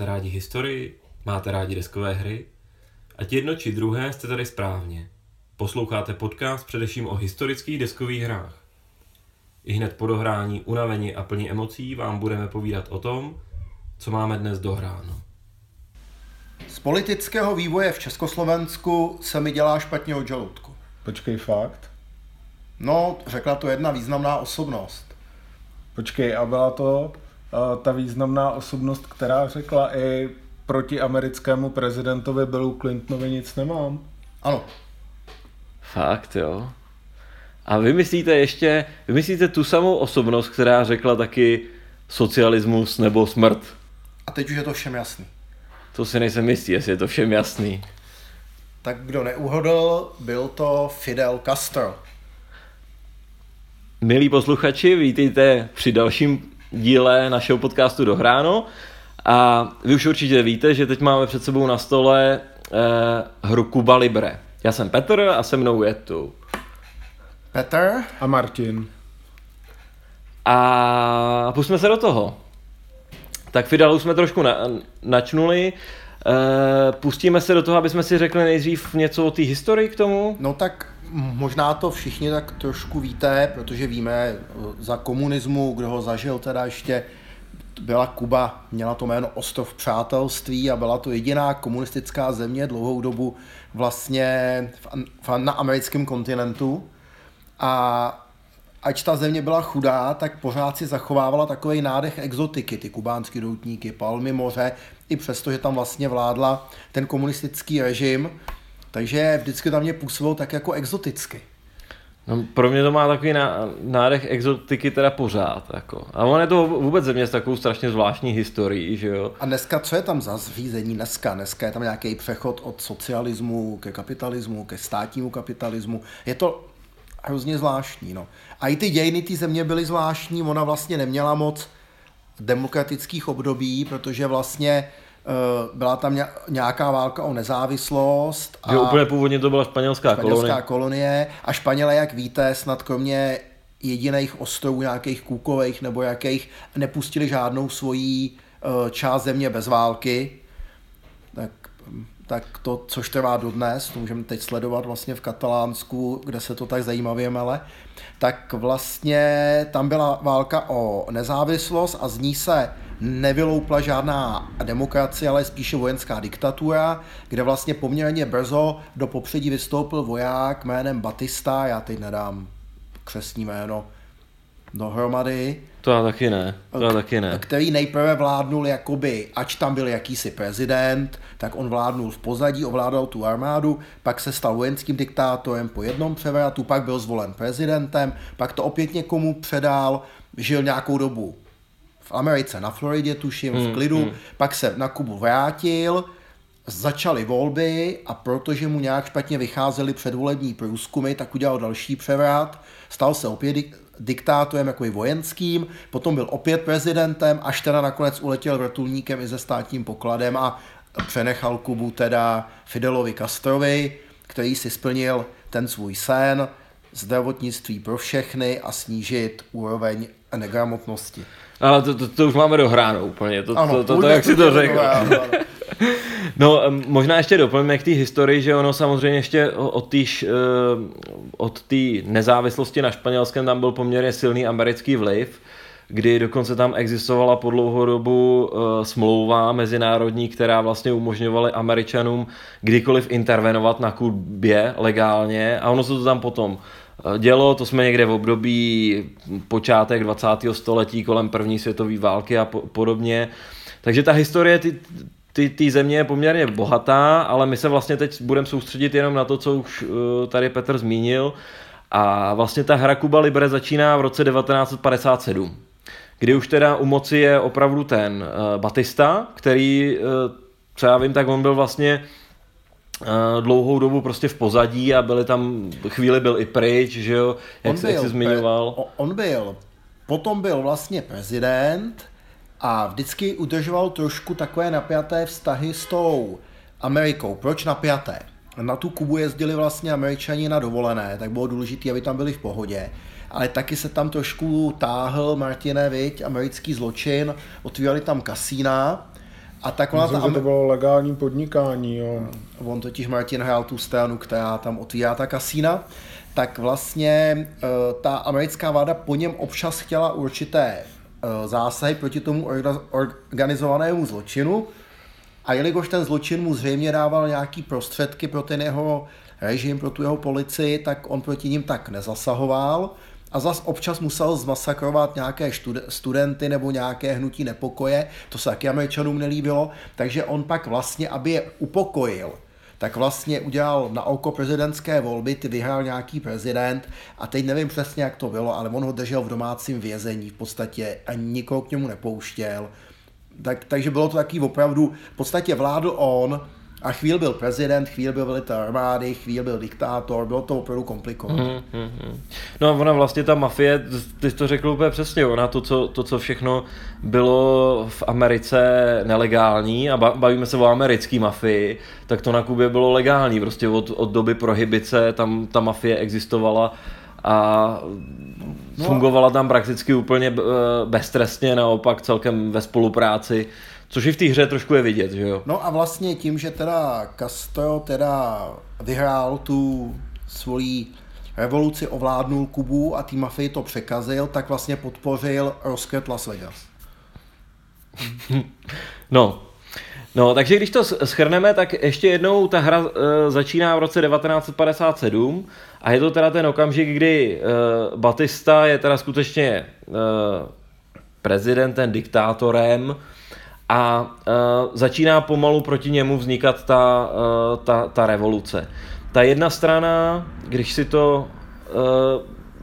máte rádi historii, máte rádi deskové hry? Ať jedno či druhé, jste tady správně. Posloucháte podcast především o historických deskových hrách. I hned po dohrání, unavení a plní emocí vám budeme povídat o tom, co máme dnes dohráno. Z politického vývoje v Československu se mi dělá špatně od žaludku. Počkej, fakt? No, řekla to jedna významná osobnost. Počkej, a byla to ta významná osobnost, která řekla i proti americkému prezidentovi Billu Clintonovi nic nemám? Ano. Fakt, jo. A vy myslíte tu samou osobnost, která řekla taky socialismus nebo smrt? A teď už je to všem jasný. To si nejsem jistý, jestli je to všem jasný. Tak kdo neuhodl, byl to Fidel Castro. Milí posluchači, vítejte při dalším díle našeho podcastu Dohráno. A vy už určitě víte, že teď máme před sebou na stole hru Cuba Libre. Já jsem Petr a se mnou je tu Petr a Martin. A pustíme se do toho. Tak Fidelu jsme trošku načnuli. Pustíme se do toho, aby jsme si řekli nejdřív něco o té historii k tomu? No tak možná to všichni tak trošku víte, protože víme za komunismu, kdo ho zažil teda ještě, byla Kuba, měla to jméno Ostrov přátelství a byla to jediná komunistická země dlouhou dobu vlastně na americkém kontinentu. A ač ta země byla chudá, tak pořád si zachovávala takovej nádech exotiky, ty kubánský doutníky, palmy, moře, i přesto, že tam vlastně vládla ten komunistický režim, takže vždycky tam mě působilo tak jako exoticky. No, pro mě to má takový nádech exotiky teda pořád. Jako. A ono je to vůbec země s takovou strašně zvláštní historií, že jo? A dneska, co je tam za zřízení dneska? Dneska je tam nějaký přechod od socialismu ke kapitalismu, ke státnímu kapitalismu. Je to hrozně zvláštní, no. A i ty dějiny té země byly zvláštní, ona vlastně neměla moc demokratických období, protože vlastně byla tam nějaká válka o nezávislost. A jo, úplně původně to byla španělská kolonie. A Španělé, jak víte, snad kromě jediných ostrovů, nějakých kůkových nebo jakých, nepustili žádnou svoji část země bez války. Tak to, což trvá dodnes, to můžeme teď sledovat vlastně v Katalánsku, kde se to tak zajímavě mele, tak vlastně tam byla válka o nezávislost a z ní se nevyloupla žádná demokracie, ale spíše vojenská diktatura, kde vlastně poměrně brzo do popředí vystoupil voják jménem Batista, já teď nedám křestní jméno dohromady. To já taky ne. Který nejprve vládnul jakoby, ač tam byl jakýsi prezident, tak on vládnul v pozadí, ovládal tu armádu, pak se stal vojenským diktátorem po jednom převratu, pak byl zvolen prezidentem, pak to opět někomu předal, žil nějakou dobu v Americe, na Floridě tuším, v klidu, pak se na Kubu vrátil, začaly volby a protože mu nějak špatně vycházely předvolební průzkumy, tak udělal další převrat, stal se opět diktátorem jako i vojenským, potom byl opět prezidentem, až teda nakonec uletěl vrtulníkem i ze státním pokladem a přenechal Kubu teda Fidelovi Castrovi, který si splnil ten svůj sen, zdravotnictví pro všechny a snížit úroveň negramotnosti. Ale to už máme dohráno úplně, to jak si to řekl. No, možná ještě doplňme k té historii, že ono samozřejmě ještě od té nezávislosti na Španělském tam byl poměrně silný americký vliv, kdy dokonce tam existovala po dlouhou dobu smlouva mezinárodní, která vlastně umožňovala Američanům kdykoliv intervenovat na Kubě legálně a ono se to tam potom dělo, to jsme někde v období počátek 20. století kolem první světové války a podobně. Takže ta historie té země je poměrně bohatá, ale my se vlastně teď budeme soustředit jenom na to, co už tady Petr zmínil. A vlastně ta hra Cuba Libre začíná v roce 1957, kdy už teda u moci je opravdu ten Batista, který, co já vím, tak on byl vlastně dlouhou dobu prostě v pozadí a byly tam, chvíli byl i pryč, že jo, jak jsi zmiňoval. Potom byl vlastně prezident a vždycky udržoval trošku takové napjaté vztahy s tou Amerikou. Proč napjaté? Na tu Kubu jezdili vlastně Američani na dovolené, tak bylo důležité, aby tam byli v pohodě. Ale taky se tam trošku táhl, Martine, viď, americký zločin, otvírali tam kasína A taková myslím, to bylo legální podnikání. Jo. On totiž Martin hrál tu stranu, která tam otvírá ta kasína, tak vlastně ta americká vláda po něm občas chtěla určité zásahy proti tomu organizovanému zločinu. A jelikož ten zločin mu zřejmě dával nějaký prostředky pro ten jeho režim, pro tu jeho policii, tak on proti ním tak nezasahoval. A zas občas musel zmasakrovat nějaké studenty nebo nějaké hnutí nepokoje, to se taky Američanům nelíbilo, takže on pak vlastně, aby je upokojil, tak vlastně udělal na oko prezidentské volby, ty vyhrál nějaký prezident a teď nevím přesně, jak to bylo, ale on ho držel v domácím vězení v podstatě a nikoho k němu nepouštěl. Takže bylo to taky opravdu, v podstatě vládl on a chvíli byl prezident, chvíli byl velitel armády, chvíli byl diktátor, bylo to opravdu komplikované. No a ona vlastně ta mafie, ty jsi to řekl úplně přesně, ona to, co všechno bylo v Americe nelegální a bavíme se o americké mafii, tak to na Kubě bylo legální, prostě od doby prohibice tam ta mafie existovala a fungovala tam prakticky úplně beztrestně, naopak celkem ve spolupráci. Což i v té hře trošku je vidět, že jo? No a vlastně tím, že teda Castro teda vyhrál tu svoji revoluci, ovládnul Kubu a té mafii to překazil, tak vlastně podpořil rozkvět Las Vegas. No, takže když to shrneme, tak ještě jednou ta hra začíná v roce 1957 a je to teda ten okamžik, kdy Batista je teda skutečně prezidentem, diktátorem, a začíná pomalu proti němu vznikat ta revoluce. Ta jedna strana, když si to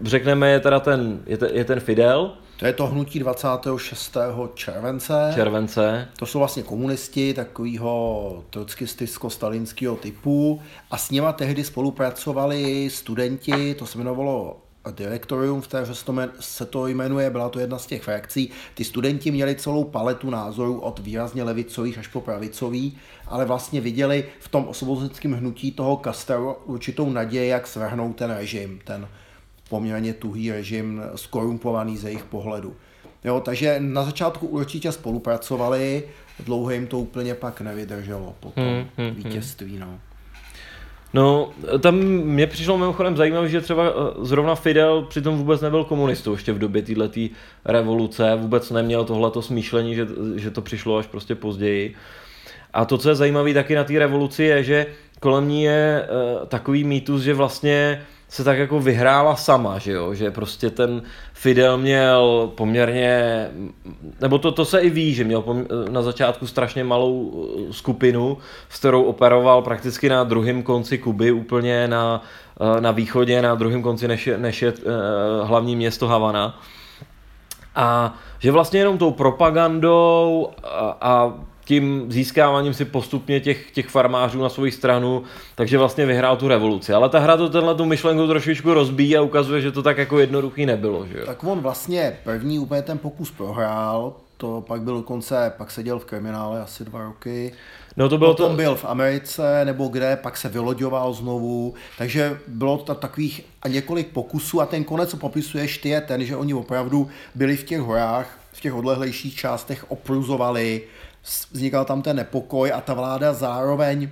řekneme, je teda ten Fidel. To je to hnutí 26. července. To jsou vlastně komunisti takového trockisticko-stalinského typu a s nima tehdy spolupracovali studenti, to se jmenovalo Directorium, v té hře se to jmenuje, byla to jedna z těch frakcí. Ty studenti měli celou paletu názorů od výrazně levicových až po pravicový, ale vlastně viděli v tom osvobozeneckém hnutí toho Castro určitou naději, jak svrhnout ten režim, ten poměrně tuhý režim, skorumpovaný ze jejich pohledu. Jo, takže na začátku určitě spolupracovali, dlouho jim to úplně pak nevydrželo po tom vítězství. No, tam mě přišlo mimochodem zajímavé, že třeba zrovna Fidel přitom vůbec nebyl komunistou ještě v době této revoluce, vůbec neměl tohleto smýšlení, že to přišlo až prostě později. A to, co je zajímavé taky na té revoluci, je, že kolem ní je takový mýtus, že vlastně se tak jako vyhrála sama, že jo, že prostě ten Fidel měl poměrně, nebo to se i ví, že měl na začátku strašně malou skupinu, s kterou operoval prakticky na druhém konci Kuby, úplně na východě, na druhém konci než je hlavní město Havana. A že vlastně jenom tou propagandou a tím získáváním si postupně těch farmářů na svou stranu, takže vlastně vyhrál tu revoluci. Ale ta hra to tenhle myšlenku trošičku rozbíjí a ukazuje, že to tak jako jednoduchý nebylo. Že jo? Tak on vlastně první úplně ten pokus prohrál, to pak byl dokonce, pak seděl v kriminále asi 2 roky, no to bylo potom to... byl v Americe nebo kde, pak se vyloďoval znovu, takže bylo to takových několik pokusů a ten konec, co popisuješ ty, je ten, že oni opravdu byli v těch horách, v těch odlehlejších částech opruzovali, vznikal tam ten nepokoj a ta vláda zároveň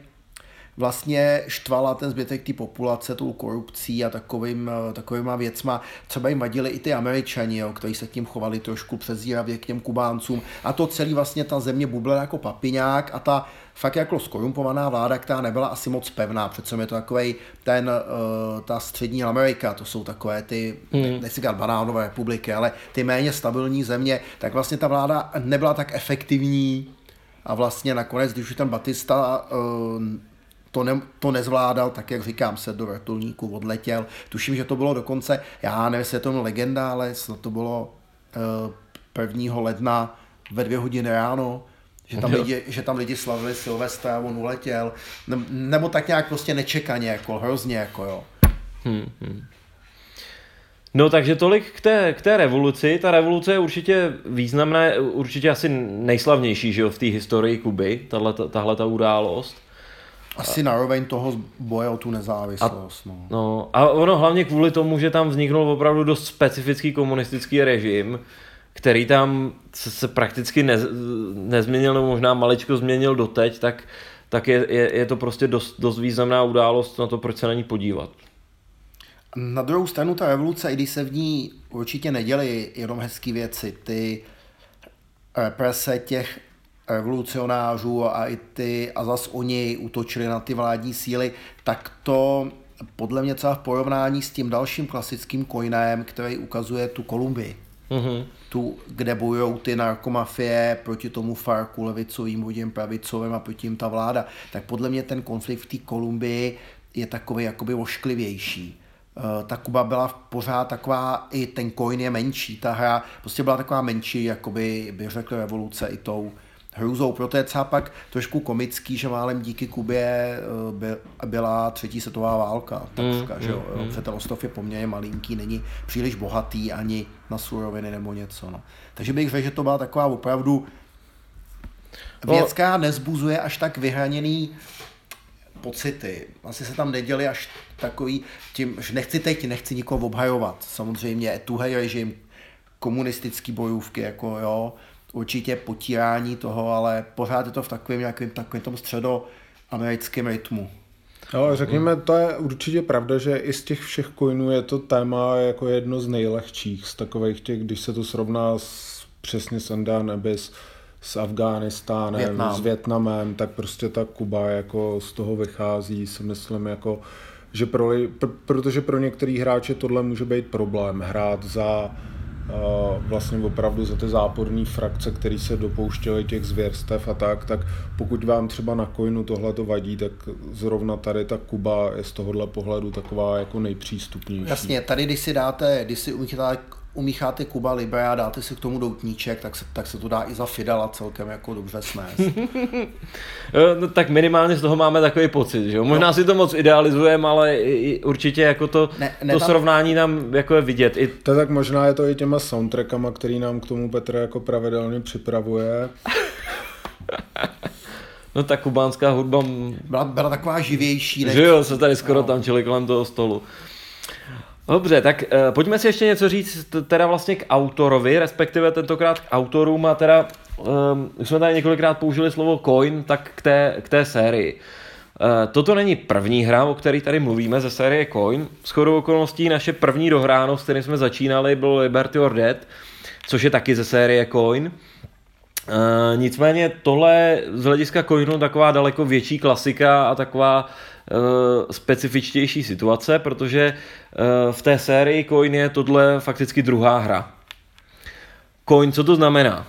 vlastně štvala ten zbytek té populace tou korupcí a takovýma věcma. Třeba jim vadili i ty Američani, jo, kteří se k ním chovali trošku přezíravě k těm Kubáncům. A to celý vlastně ta země bublila jako papiňák a ta fakt jako skorumpovaná vláda, která nebyla asi moc pevná. Přece je to takovej ta střední Amerika, to jsou takové ty, nechci říkat banánové republiky, ale ty méně stabilní země, tak vlastně ta vláda nebyla tak efektivní a vlastně nakonec, když už ten Batista to nezvládal, tak jak říkám, se do vrtulníku odletěl. Tuším, že to bylo dokonce, já nevím, jestli je to legenda, ale snad to bylo 1. ledna ve 2:00 ráno, že tam lidi slavili Silvestra a on uletěl. Nebo tak nějak prostě nečekaně, jako hrozně, jako jo. No takže tolik k té revoluci. Ta revoluce je určitě významná, určitě asi nejslavnější, že jo, v té historii Kuby, tahleta událost. Asi naroveň toho boje o tu nezávislost. A ono hlavně kvůli tomu, že tam vzniknul opravdu dost specifický komunistický režim, který tam se prakticky nezměnil, nebo možná maličko změnil doteď, tak je to prostě dost významná událost na to, proč se na ní podívat. Na druhou stranu ta revoluce, i když se v ní určitě neděly jenom hezký věci, ty represe těch revolucionářů a i ty, a zas oni útočili na ty vládní síly, tak to podle mě třeba v porovnání s tím dalším klasickým coinem, který ukazuje tu Kolumbii. Mm-hmm. Tu, kde bojují ty narkomafie proti tomu farku levicovým, hodím pravicovým a proti jim ta vláda, tak podle mě ten konflikt v té Kolumbii je takový jakoby ošklivější. Ta Kuba byla pořád taková, i ten coin je menší, ta hra prostě byla taková menší, jakoby bych řekl revoluce i tou hrůzou. Proto je třeba pak trošku komický, že málem díky Kubě byla třetí světová válka. Takřka, že jo? Ten ostrov je poměrně malinký, není příliš bohatý ani na suroviny nebo něco. No. Takže bych řekl, že to byla taková opravdu věc, která nezbuzuje až tak vyhraněný pocity. Asi se tam neděli až takový, tím, že nechci nikoho obhajovat. Samozřejmě tuhej režim, komunistický bojůvky, jako jo, určitě potírání toho, ale pořád je to v takovém nějakém tom středoamerickém rytmu. No, řekněme, to je určitě pravda, že i z těch všech coinů je to téma jako jedno z nejlehčích z takových těch, když se to srovná přesně s Andean Abyss, s Afghánistánem, s Vietnamem, tak prostě ta Kuba jako z toho vychází, si myslím, jako, že protože pro některý hráče tohle může být problém, hrát za vlastně opravdu za ty záporné frakce, které se dopouštěly těch zvěrstev a tak pokud vám třeba na coinu tohle to vadí, tak zrovna tady ta Kuba je z tohohle pohledu taková jako nejpřístupnější. Jasně, tady když si umícháte Cuba Libre a dáte si k tomu doutníček, tak se to dá i za Fidela celkem jako dobře snést. No, tak minimálně z toho máme takový pocit, že jo? Možná no. Si to moc idealizujeme, ale i určitě jako to srovnání tam jako je vidět. To tak možná je to i těma soundtrackama, který nám k tomu Petr jako pravidelně připravuje. No ta kubánská hudba byla taková živější. Že jo, se tady skoro tančili kolem toho stolu. Dobře, tak pojďme si ještě něco říct teda vlastně k autorovi, respektive tentokrát k autorům a teda, už jsme tady několikrát použili slovo coin, tak k té sérii. Toto není první hra, o které tady mluvíme ze série coin. Shodou okolností naše první dohráno, s kterým jsme začínali, bylo Liberty or Death, což je taky ze série coin. Nicméně tohle z hlediska coinu taková daleko větší klasika a taková specifičtější situace, protože v té sérii Coin je tohle fakticky druhá hra. Coin, co to znamená?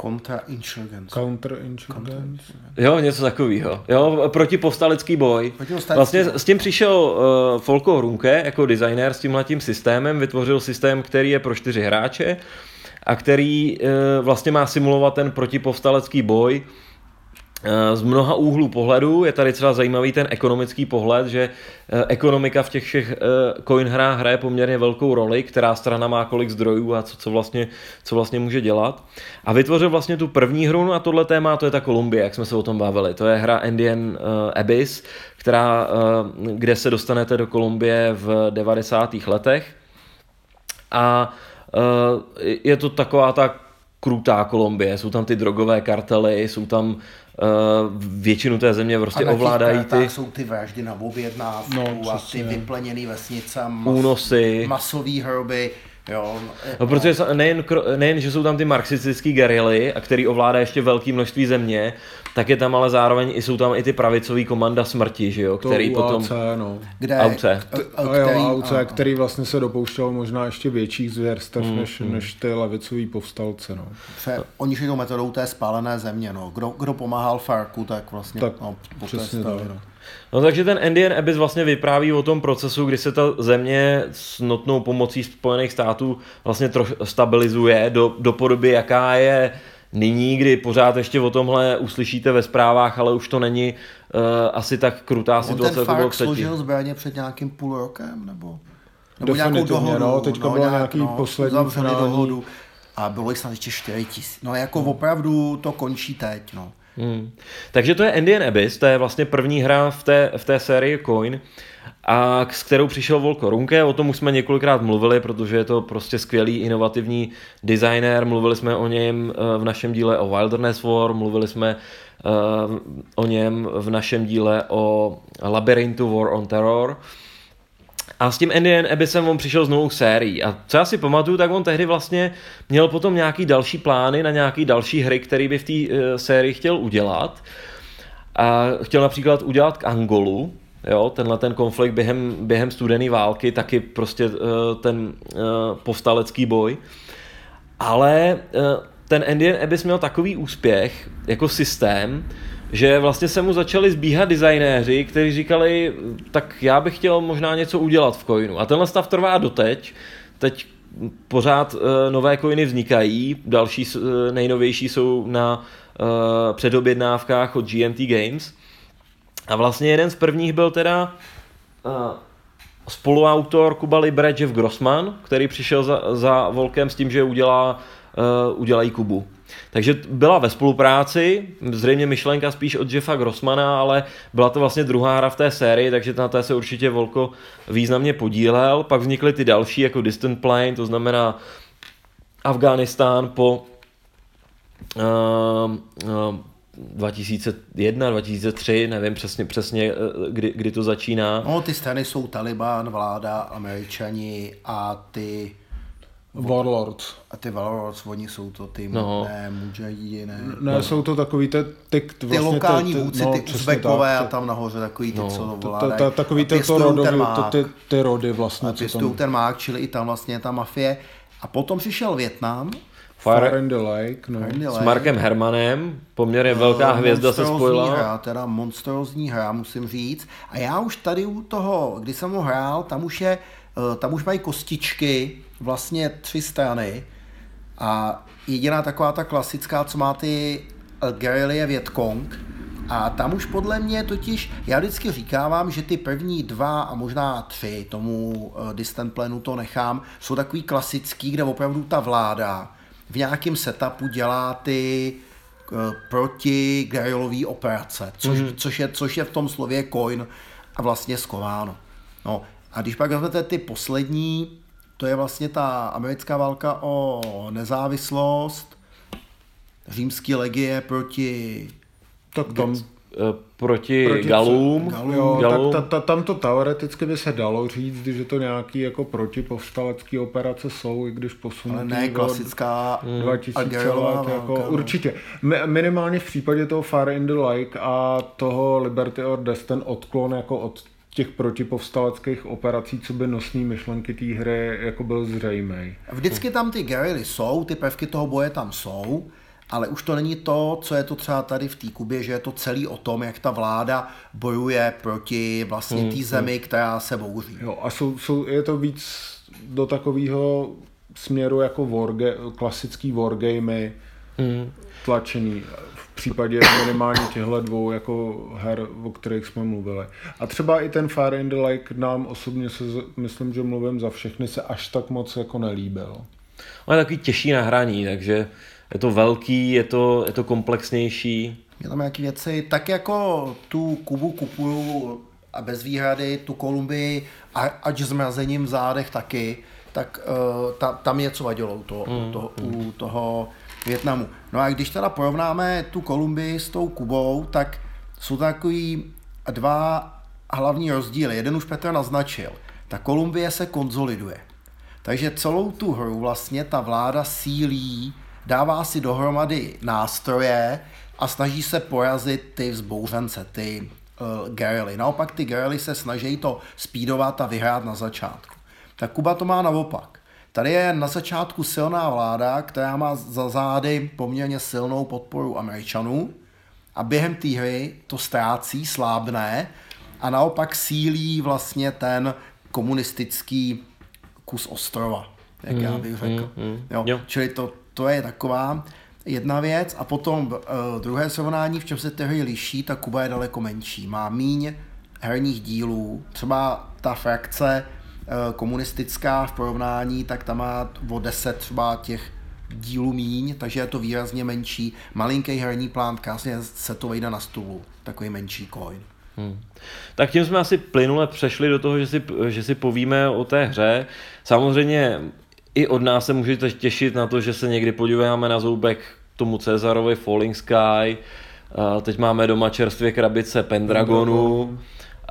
Counterinsurgence. Jo, něco takového. Jo, protipovstalecký boj. Vlastně s tím přišel Volko Ruhnke jako designér s tímhletím systémem, vytvořil systém, který je pro 4 hráče a který vlastně má simulovat ten protipovstalecký boj z mnoha úhlů pohledu. Je tady třeba zajímavý ten ekonomický pohled, že ekonomika v těch všech coin hrách hraje poměrně velkou roli, která strana má kolik zdrojů a co vlastně může dělat. A vytvořil vlastně tu první hru, no a tohle téma, to je ta Kolumbie, jak jsme se o tom bavili. To je hra Andean Abyss, kde se dostanete do Kolumbie v 90. letech. A je to taková ta krutá Kolumbie, jsou tam ty drogové kartely, jsou tam většinu té země prostě ovládají ty... jsou ty vraždy na objednávku a ty vypleněné vesnice, únosy, masový hroby. Jo, no, protože nejen, že jsou tam ty marxistický gerily, a který ovládá ještě velké množství země, tak je tam ale zároveň jsou tam i ty pravicový komanda smrti, že jo, který potom... AUC, který vlastně se dopouštěl možná ještě větších zvěrstev než ty levicový povstalce, no. Oni šli tou metodou té spálené země, no. Kdo pomáhal Farku, tak vlastně... Tak, no, přesně tak. No takže ten Andean Abyss vlastně vypráví o tom procesu, kdy se ta země s notnou pomocí Spojených států vlastně stabilizuje do podoby, jaká je nyní, kdy pořád ještě o tomhle uslyšíte ve zprávách, ale už to není asi tak krutá situace. On ten FARC složil zbraně před nějakým půl rokem, nebo nějakou dohodu. No, teďka bylo nějaký poslední finální dohodu. A bylo jich snad ještě 4000. No jako opravdu to končí teď, no. Takže to je Andean Abyss, to je vlastně první hra v té sérii COIN, a s kterou přišel Volko Ruhnke. O tom už jsme několikrát mluvili, protože je to prostě skvělý, inovativní designér. Mluvili jsme o něm v našem díle o Wilderness War, mluvili jsme o něm v našem díle o Labyrinthu War on Terror. A s tím Andean Abyssem on přišel s novou sérií. A co já si pamatuju, tak on tehdy vlastně měl potom nějaký další plány na nějaký další hry, který by v té sérii chtěl udělat. A chtěl například udělat k Angolu. Jo, tenhle ten konflikt během studené války, taky prostě ten povstalecký boj. Ale ten Andean Abyss měl takový úspěch jako systém, že vlastně se mu začali zbíhat designéři, kteří říkali, tak já bych chtěl možná něco udělat v COINu. A tenhle stav trvá doteď. Teď pořád nové COINy vznikají, další nejnovější jsou na předobjednávkách od GMT Games. A vlastně jeden z prvních byl teda spoluautor Cuba Libre Jeff Grossman, který přišel za Volkem s tím, že udělají Kubu. Takže byla ve spolupráci, zřejmě myšlenka spíš od Jeffa Grossmana, ale byla to vlastně druhá hra v té sérii, takže na té se určitě Volko významně podílel. Pak vznikly ty další jako Distant Plane, to znamená Afghánistán po 2001, 2003, nevím přesně kdy to začíná. No, ty strany jsou Taliban, vláda, Američani a ty Warlords. A ty Warlords, oni jsou to ty mudžahídiné. Ne, jsou to takový ty lokální vůdci, ty Uzbekové a tam nahoře takový ty, co vládají. Takový ty rody vlastně. A pěstují ten mák, čili i tam vlastně je ta mafie. A potom přišel Vietnam. Fire in the Lake, s Markem Hermanem, poměrně velká hvězda se spojila. Monstrózní hra, musím říct. A já už tady u toho, když jsem ho hrál, tam už mají kostičky, vlastně 3 strany. A jediná taková ta klasická, co má ty guerrilla Vietkong. A tam už podle mě totiž, já vždycky říkávám, že ty první 2 a možná 3, tomu Distant Planu to nechám, jsou takový klasický, kde opravdu ta vláda v nějakém setupu dělá ty proti guerillový operace, což je v tom slově coin a vlastně schováno. No, a když pak vezmete ty poslední, to je vlastně ta americká válka o nezávislost, římský legie proti... Tak tam... Proti Galům. Jo, tam to teoreticky by se dalo říct, že to nějaký jako protipovstalecké operace jsou, i když posunutí. Ale ne klasická 2000 let. Jako, určitě. Minimálně v případě toho Fire in the Lake a toho Liberty or Death, ten odklon jako od těch protipovstaleckých operací, co by nosní myšlenky té hry jako byl zřejmej. Vždycky tam ty guerily jsou, ty prvky toho boje tam jsou. Ale už to není to, co je to třeba tady v té Kubě, že je to celý o tom, jak ta vláda bojuje proti vlastně té zemi, která se bouří. Jo, a je to víc do takového směru jako klasický wargamey tlačený. V případě minimálně těchto 2 jako her, o kterých jsme mluvili. A třeba i ten Fire in the Lake nám osobně, myslím, že mluvím za všechny, se až tak moc jako nelíbil. On je takový těžší na hraní, takže... Je to velký, je to komplexnější. Je tam nějaké věci, tak jako tu Kubu kupuju a bez výhrady, tu Kolumbii, ať zmrazením v zádech taky, tak tam je co vadilo u toho Vietnamu. No a když teda porovnáme tu Kolumbii s tou Kubou, tak jsou takový 2 hlavní rozdíly. Jeden už Petr naznačil. Ta Kolumbie se konzoliduje. Takže celou tu hru vlastně ta vláda sílí, dává si dohromady nástroje a snaží se porazit ty vzbouřence, ty guerily. Naopak ty guerily se snaží to speedovat a vyhrát na začátku. Tak Kuba to má naopak. Tady je na začátku silná vláda, která má za zády poměrně silnou podporu Američanů a během té hry to ztrácí, slábne a naopak sílí vlastně ten komunistický kus ostrova, jak já bych řekl. Jo. Čili to je taková jedna věc. A potom druhé srovnání, v čem se ty hry liší, ta Kuba je daleko menší. Má míň herních dílů. Třeba ta frakce komunistická v porovnání, tak tam má o 10 třeba těch dílů míň, takže je to výrazně menší. Malinký herní plán, krásně se to vejde na stůl, takový menší coin. Tak tím jsme asi plynule přešli do toho, že si povíme o té hře. Samozřejmě i od nás se můžete těšit na to, že se někdy podíváme na zoubek tomu Cesarovi, Falling Sky. Teď máme doma čerstvě krabice Pendragonu.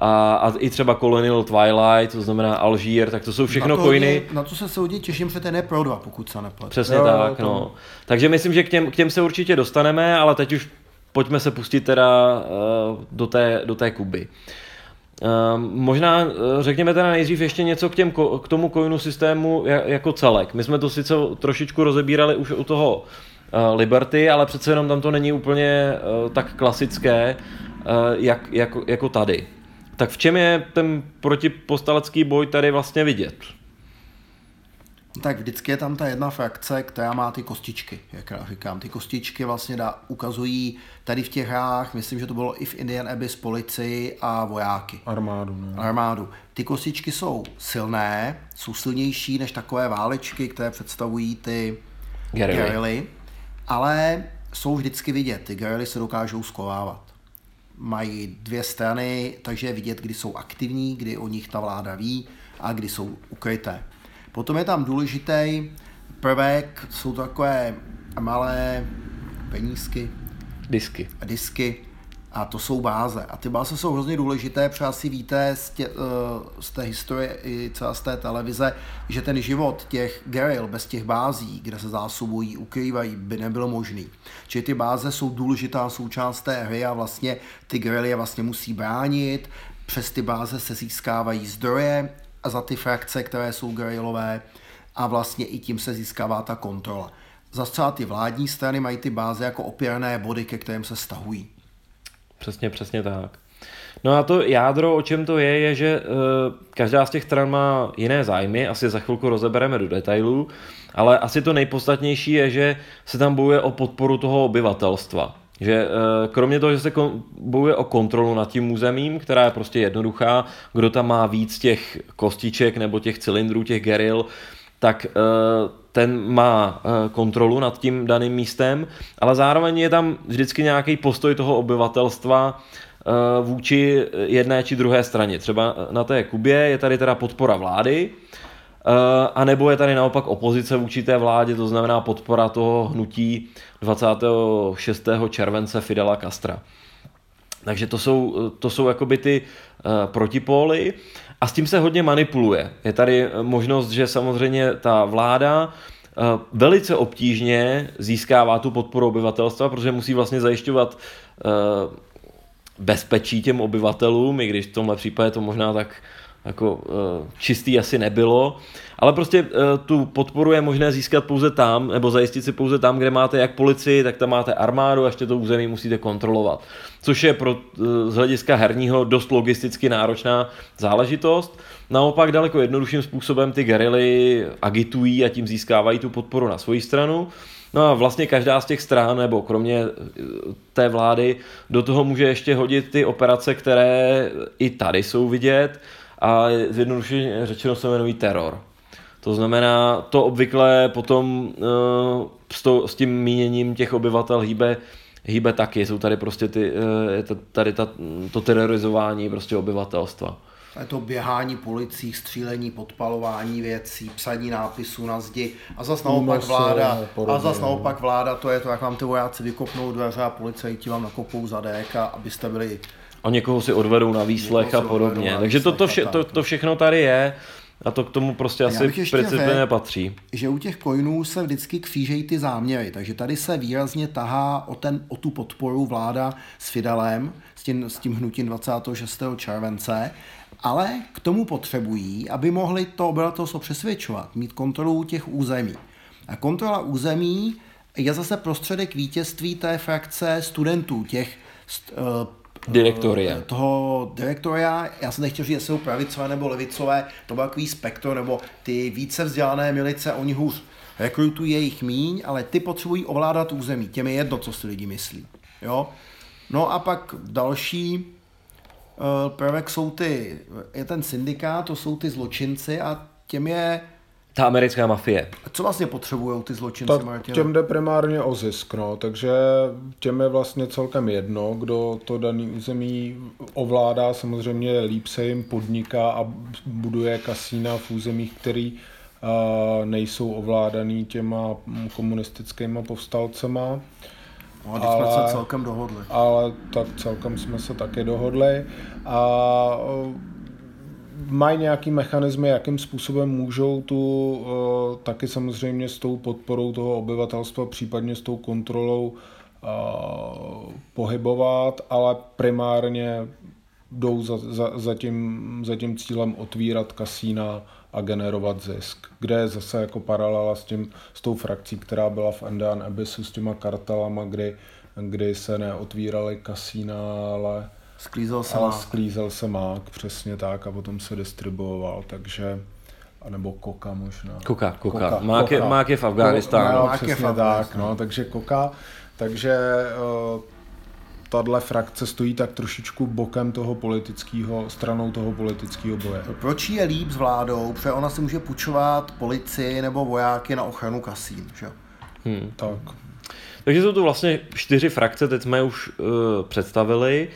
A i třeba Colonial Twilight, to znamená Alžír, tak to jsou všechno coiny. Na to se soudí, těším se ten Pro 2, pokud se neplatí. Přesně tak, no. Takže myslím, že k těm se určitě dostaneme, ale teď už pojďme se pustit teda do té Kuby. Možná řekněme teda nejdřív ještě něco k tomu coinu systému jako celek. My jsme to sice trošičku rozebírali už u toho Liberty, ale přece jenom tam to není úplně tak klasické, jako tady. Tak v čem je ten protipostalecký boj tady vlastně vidět? Tak vždycky je tam ta jedna frakce, která má ty kostičky, jak já říkám. Ty kostičky vlastně ukazují tady v těch hrách, myslím, že to bylo i v Andean Abyss, policii a vojáky. Armádu. Ty kostičky jsou silné, jsou silnější než takové válečky, které představují ty gerily, ale jsou vždycky vidět. Ty gerily se dokážou schovávat. Mají dvě strany, takže je vidět, kdy jsou aktivní, kdy o nich ta vláda ví a kdy jsou ukryté. Potom je tam důležitý prvek, jsou takové malé penízky. Disky. A to jsou báze. A ty báze jsou hrozně důležité, protože asi víte z té historie i celá z té televize, že ten život těch geril bez těch bází, kde se zásobují, ukrývají, by nebylo možný. Čili ty báze jsou důležitá součást té hry a vlastně ty gerily je vlastně musí bránit, přes ty báze se získávají zdroje a za ty frakce, které jsou gerilové, a vlastně i tím se získává ta kontrola. Zas třeba ty vládní strany mají ty báze jako opěrné body, ke kterým se stahují. Přesně tak. No a to jádro, o čem to je, že každá z těch stran má jiné zájmy, asi za chvilku rozebereme do detailů, ale asi to nejpodstatnější je, že se tam bojuje o podporu toho obyvatelstva. Že kromě toho, že se bojuje o kontrolu nad tím územím, která je prostě jednoduchá, kdo tam má víc těch kostiček nebo těch cylindrů, těch geril, tak ten má kontrolu nad tím daným místem, ale zároveň je tam vždycky nějaký postoj toho obyvatelstva vůči jedné či druhé straně. Třeba na té Kubě je tady teda podpora vlády, anebo je tady naopak opozice vůči té vládě, to znamená podpora toho hnutí 26. července Fidela Castra. Takže to jsou jakoby ty protipóly a s tím se hodně manipuluje. Je tady možnost, že samozřejmě ta vláda velice obtížně získává tu podporu obyvatelstva, protože musí vlastně zajišťovat bezpečí těm obyvatelům, i když v tomhle případě to možná tak jako čistý asi nebylo, ale prostě tu podporu je možné získat pouze tam, nebo zajistit si pouze tam, kde máte jak policii, tak tam máte armádu a ještě to území musíte kontrolovat. Což je z hlediska herního dost logisticky náročná záležitost. Naopak daleko jednodušším způsobem ty gerily agitují a tím získávají tu podporu na svoji stranu. No a vlastně každá z těch stran, nebo kromě té vlády, do toho může ještě hodit ty operace, které i tady jsou vidět, a zjednodušeně řečeno se jmenují teror. To znamená, to obvykle potom s tím míněním těch obyvatel hýbe taky. Jsou tady prostě to terorizování prostě obyvatelstva. Je to běhání policií, střílení, podpalování věcí, psaní nápisů na zdi a zas naopak vláda, to je to, jak vám ty vojáci vykopnou dveře a policajti vám nakopou zadek, abyste byli... A někoho si odvedou na výslech a podobně. Takže to všechno tady je a to k tomu prostě asi principně nepatří. Že u těch coinů se vždycky křížejí ty záměry, takže tady se výrazně tahá o tu podporu vláda s Fidelem, s tím hnutím 26. července, ale k tomu potřebují, aby mohli to obyvatelstvo přesvědčovat, mít kontrolu těch území. A kontrola území je zase prostředek vítězství té frakce studentů, těch Direktoria. Toho direktoria, já jsem nechtěl říct, jestli jsou pravicové nebo levicové, to byl takový spektr, nebo ty více vzdělané milice, oni hůř rekrutují jejich míň, ale ty potřebují ovládat území, těm je jedno, co si lidi myslí. Jo? No a pak další prvek je ten syndikát, to jsou ty zločinci a těm je ta americká mafie. Co vlastně potřebují ty zločinci, Martin? Těm jde primárně o zisk, no, takže těm je vlastně celkem jedno, kdo to daný území ovládá, samozřejmě líp se jim podniká a buduje kasína v územích, který nejsou ovládaný těma komunistickýma povstalcema. No, teď jsme se celkem dohodli. Ale tak celkem jsme se taky dohodli a mají nějaký mechanismy, jakým způsobem můžou tu taky samozřejmě s tou podporou toho obyvatelstva, případně s tou kontrolou pohybovat, ale primárně jdou za tím cílem otvírat kasína a generovat zisk, kde je zase jako paralela s tou frakcí, která byla v Andean Abyssu, s těma kartelama, kdy se neotvíraly kasína, ale sklízel se mák, přesně tak, a potom se distribuoval, takže nebo koka možná. Koka. Mák je v Afghánistánu. No, přesně tak, no, takže koka, takže tahle frakce stojí tak trošičku bokem toho politického, stranou toho politického boje. Proč je líp s vládou? Protože ona si může půjčovat policii nebo vojáky na ochranu kasín, že? Tak. Takže jsou tu vlastně 4 frakce, teď jsme už představili.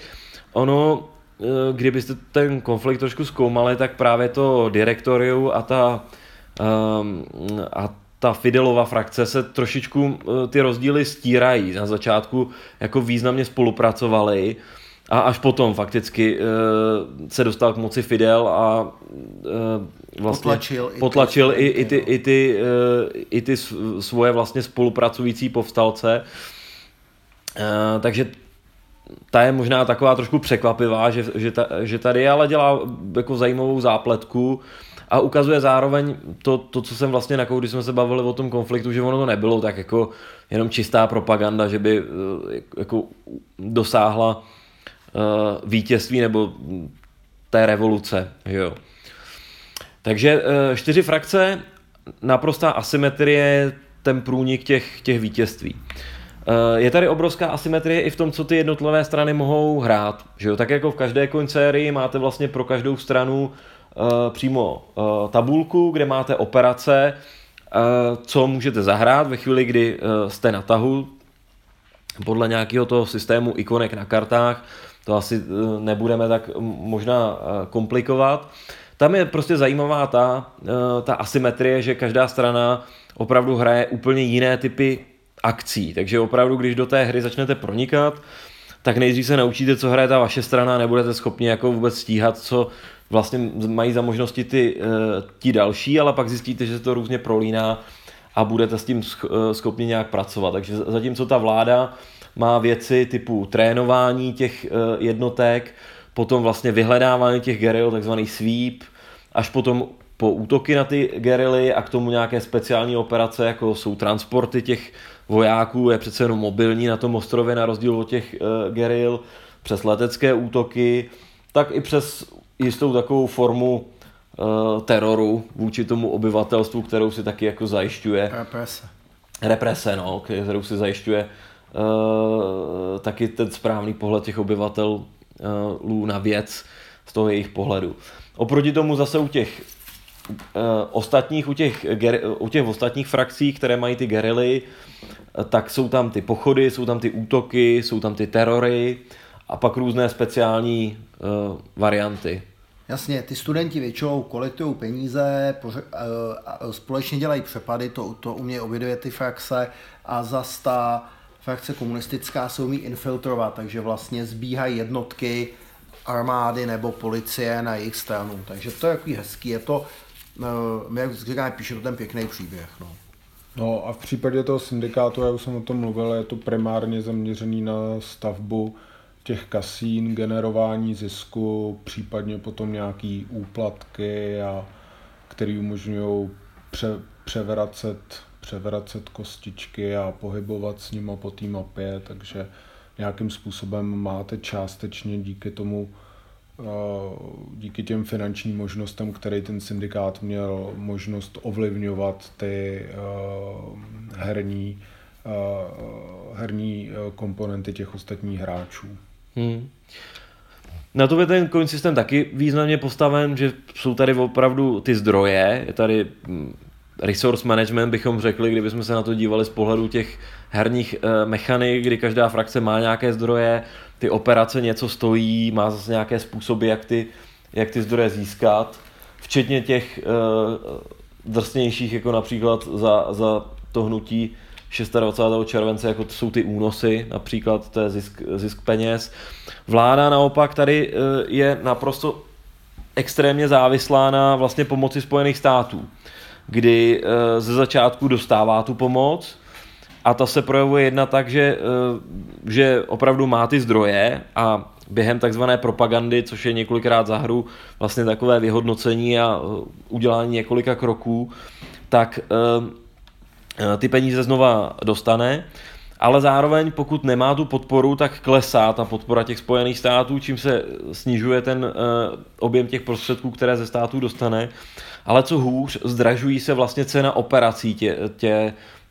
Ono, kdybyste ten konflikt trošku zkoumali, tak právě to Directorium a ta Fidelova frakce se trošičku ty rozdíly stírají. Na začátku jako významně spolupracovali a až potom fakticky se dostal k moci Fidel a vlastně potlačil i ty svoje vlastně spolupracující povstalce. Takže ta je možná taková trošku překvapivá, že tady ale dělá jako zajímavou zápletku a ukazuje zároveň to, co jsem vlastně nakoukal, když jsme se bavili o tom konfliktu, že ono to nebylo tak jako jenom čistá propaganda, že by jako dosáhla vítězství nebo té revoluce. Jo. Takže 4 frakce, naprostá asymetrie, ten průnik těch vítězství. Je tady obrovská asymetrie i v tom, co ty jednotlivé strany mohou hrát. Že jo? Tak jako v každé COIN sérii máte vlastně pro každou stranu přímo tabulku, kde máte operace, co můžete zahrát ve chvíli, kdy jste na tahu. Podle nějakého toho systému ikonek na kartách, to asi nebudeme tak možná komplikovat. Tam je prostě zajímavá ta asymetrie, že každá strana opravdu hraje úplně jiné typy akcí. Takže opravdu, když do té hry začnete pronikat, tak nejdřív se naučíte, co hraje ta vaše strana, nebudete schopni jako vůbec stíhat, co vlastně mají za možnosti ti další, ale pak zjistíte, že se to různě prolíná a budete s tím schopni nějak pracovat. Takže zatímco ta vláda má věci typu trénování těch jednotek, potom vlastně vyhledávání těch geril, takzvaný sweep, až potom po útoky na ty gerily a k tomu nějaké speciální operace, jako jsou transporty těch vojáků, je přece jenom mobilní na tom ostrově na rozdíl od těch geril, přes letecké útoky, tak i přes jistou takovou formu teroru vůči tomu obyvatelstvu, kterou si taky jako zajišťuje. Represe, no, kterou si zajišťuje taky ten správný pohled těch obyvatelů na věc z toho jejich pohledu. Oproti tomu zase u těch ostatních frakcí, které mají ty gerily, tak jsou tam ty pochody, jsou tam ty útoky, jsou tam ty terory a pak různé speciální varianty. Jasně, ty studenti většinou kolektují peníze, společně dělají přepady, to umějí obě dvě ty frakce a zas ta frakce komunistická se umí infiltrovat, takže vlastně zbíhají jednotky armády nebo policie na jejich stranu. Takže to je takový hezký, je to, jak říkáme, píše to ten pěkný příběh. No. No a v případě toho syndikátu, já už jsem o tom mluvil, je to primárně zaměřený na stavbu těch kasín, generování zisku, případně potom nějaký úplatky, které umožňují převracet kostičky a pohybovat s nimi po té mapě, takže nějakým způsobem máte částečně díky těm finančním možnostem, který ten syndikát měl, možnost ovlivňovat ty herní komponenty těch ostatních hráčů. Na to je ten COIN systém taky významně postaven, že jsou tady opravdu ty zdroje, je tady resource management bychom řekli, kdybychom se na to dívali z pohledu těch herních mechanik, kdy každá frakce má nějaké zdroje, ty operace něco stojí, má zase nějaké způsoby, jak ty zdroje získat, včetně těch drsnějších, jako například za to hnutí 26. července, jako to jsou ty únosy, například to je zisk peněz. Vláda naopak tady je naprosto extrémně závislá na vlastně pomoci Spojených států, kdy ze začátku dostává tu pomoc a ta se projevuje jednak tak, že opravdu má ty zdroje a během takzvané propagandy, což je několikrát za hru vlastně takové vyhodnocení a udělání několika kroků, tak ty peníze znova dostane, ale zároveň pokud nemá tu podporu, tak klesá ta podpora těch Spojených států, čím se snižuje ten objem těch prostředků, které ze států dostane, ale co hůř, zdražují se vlastně cena operací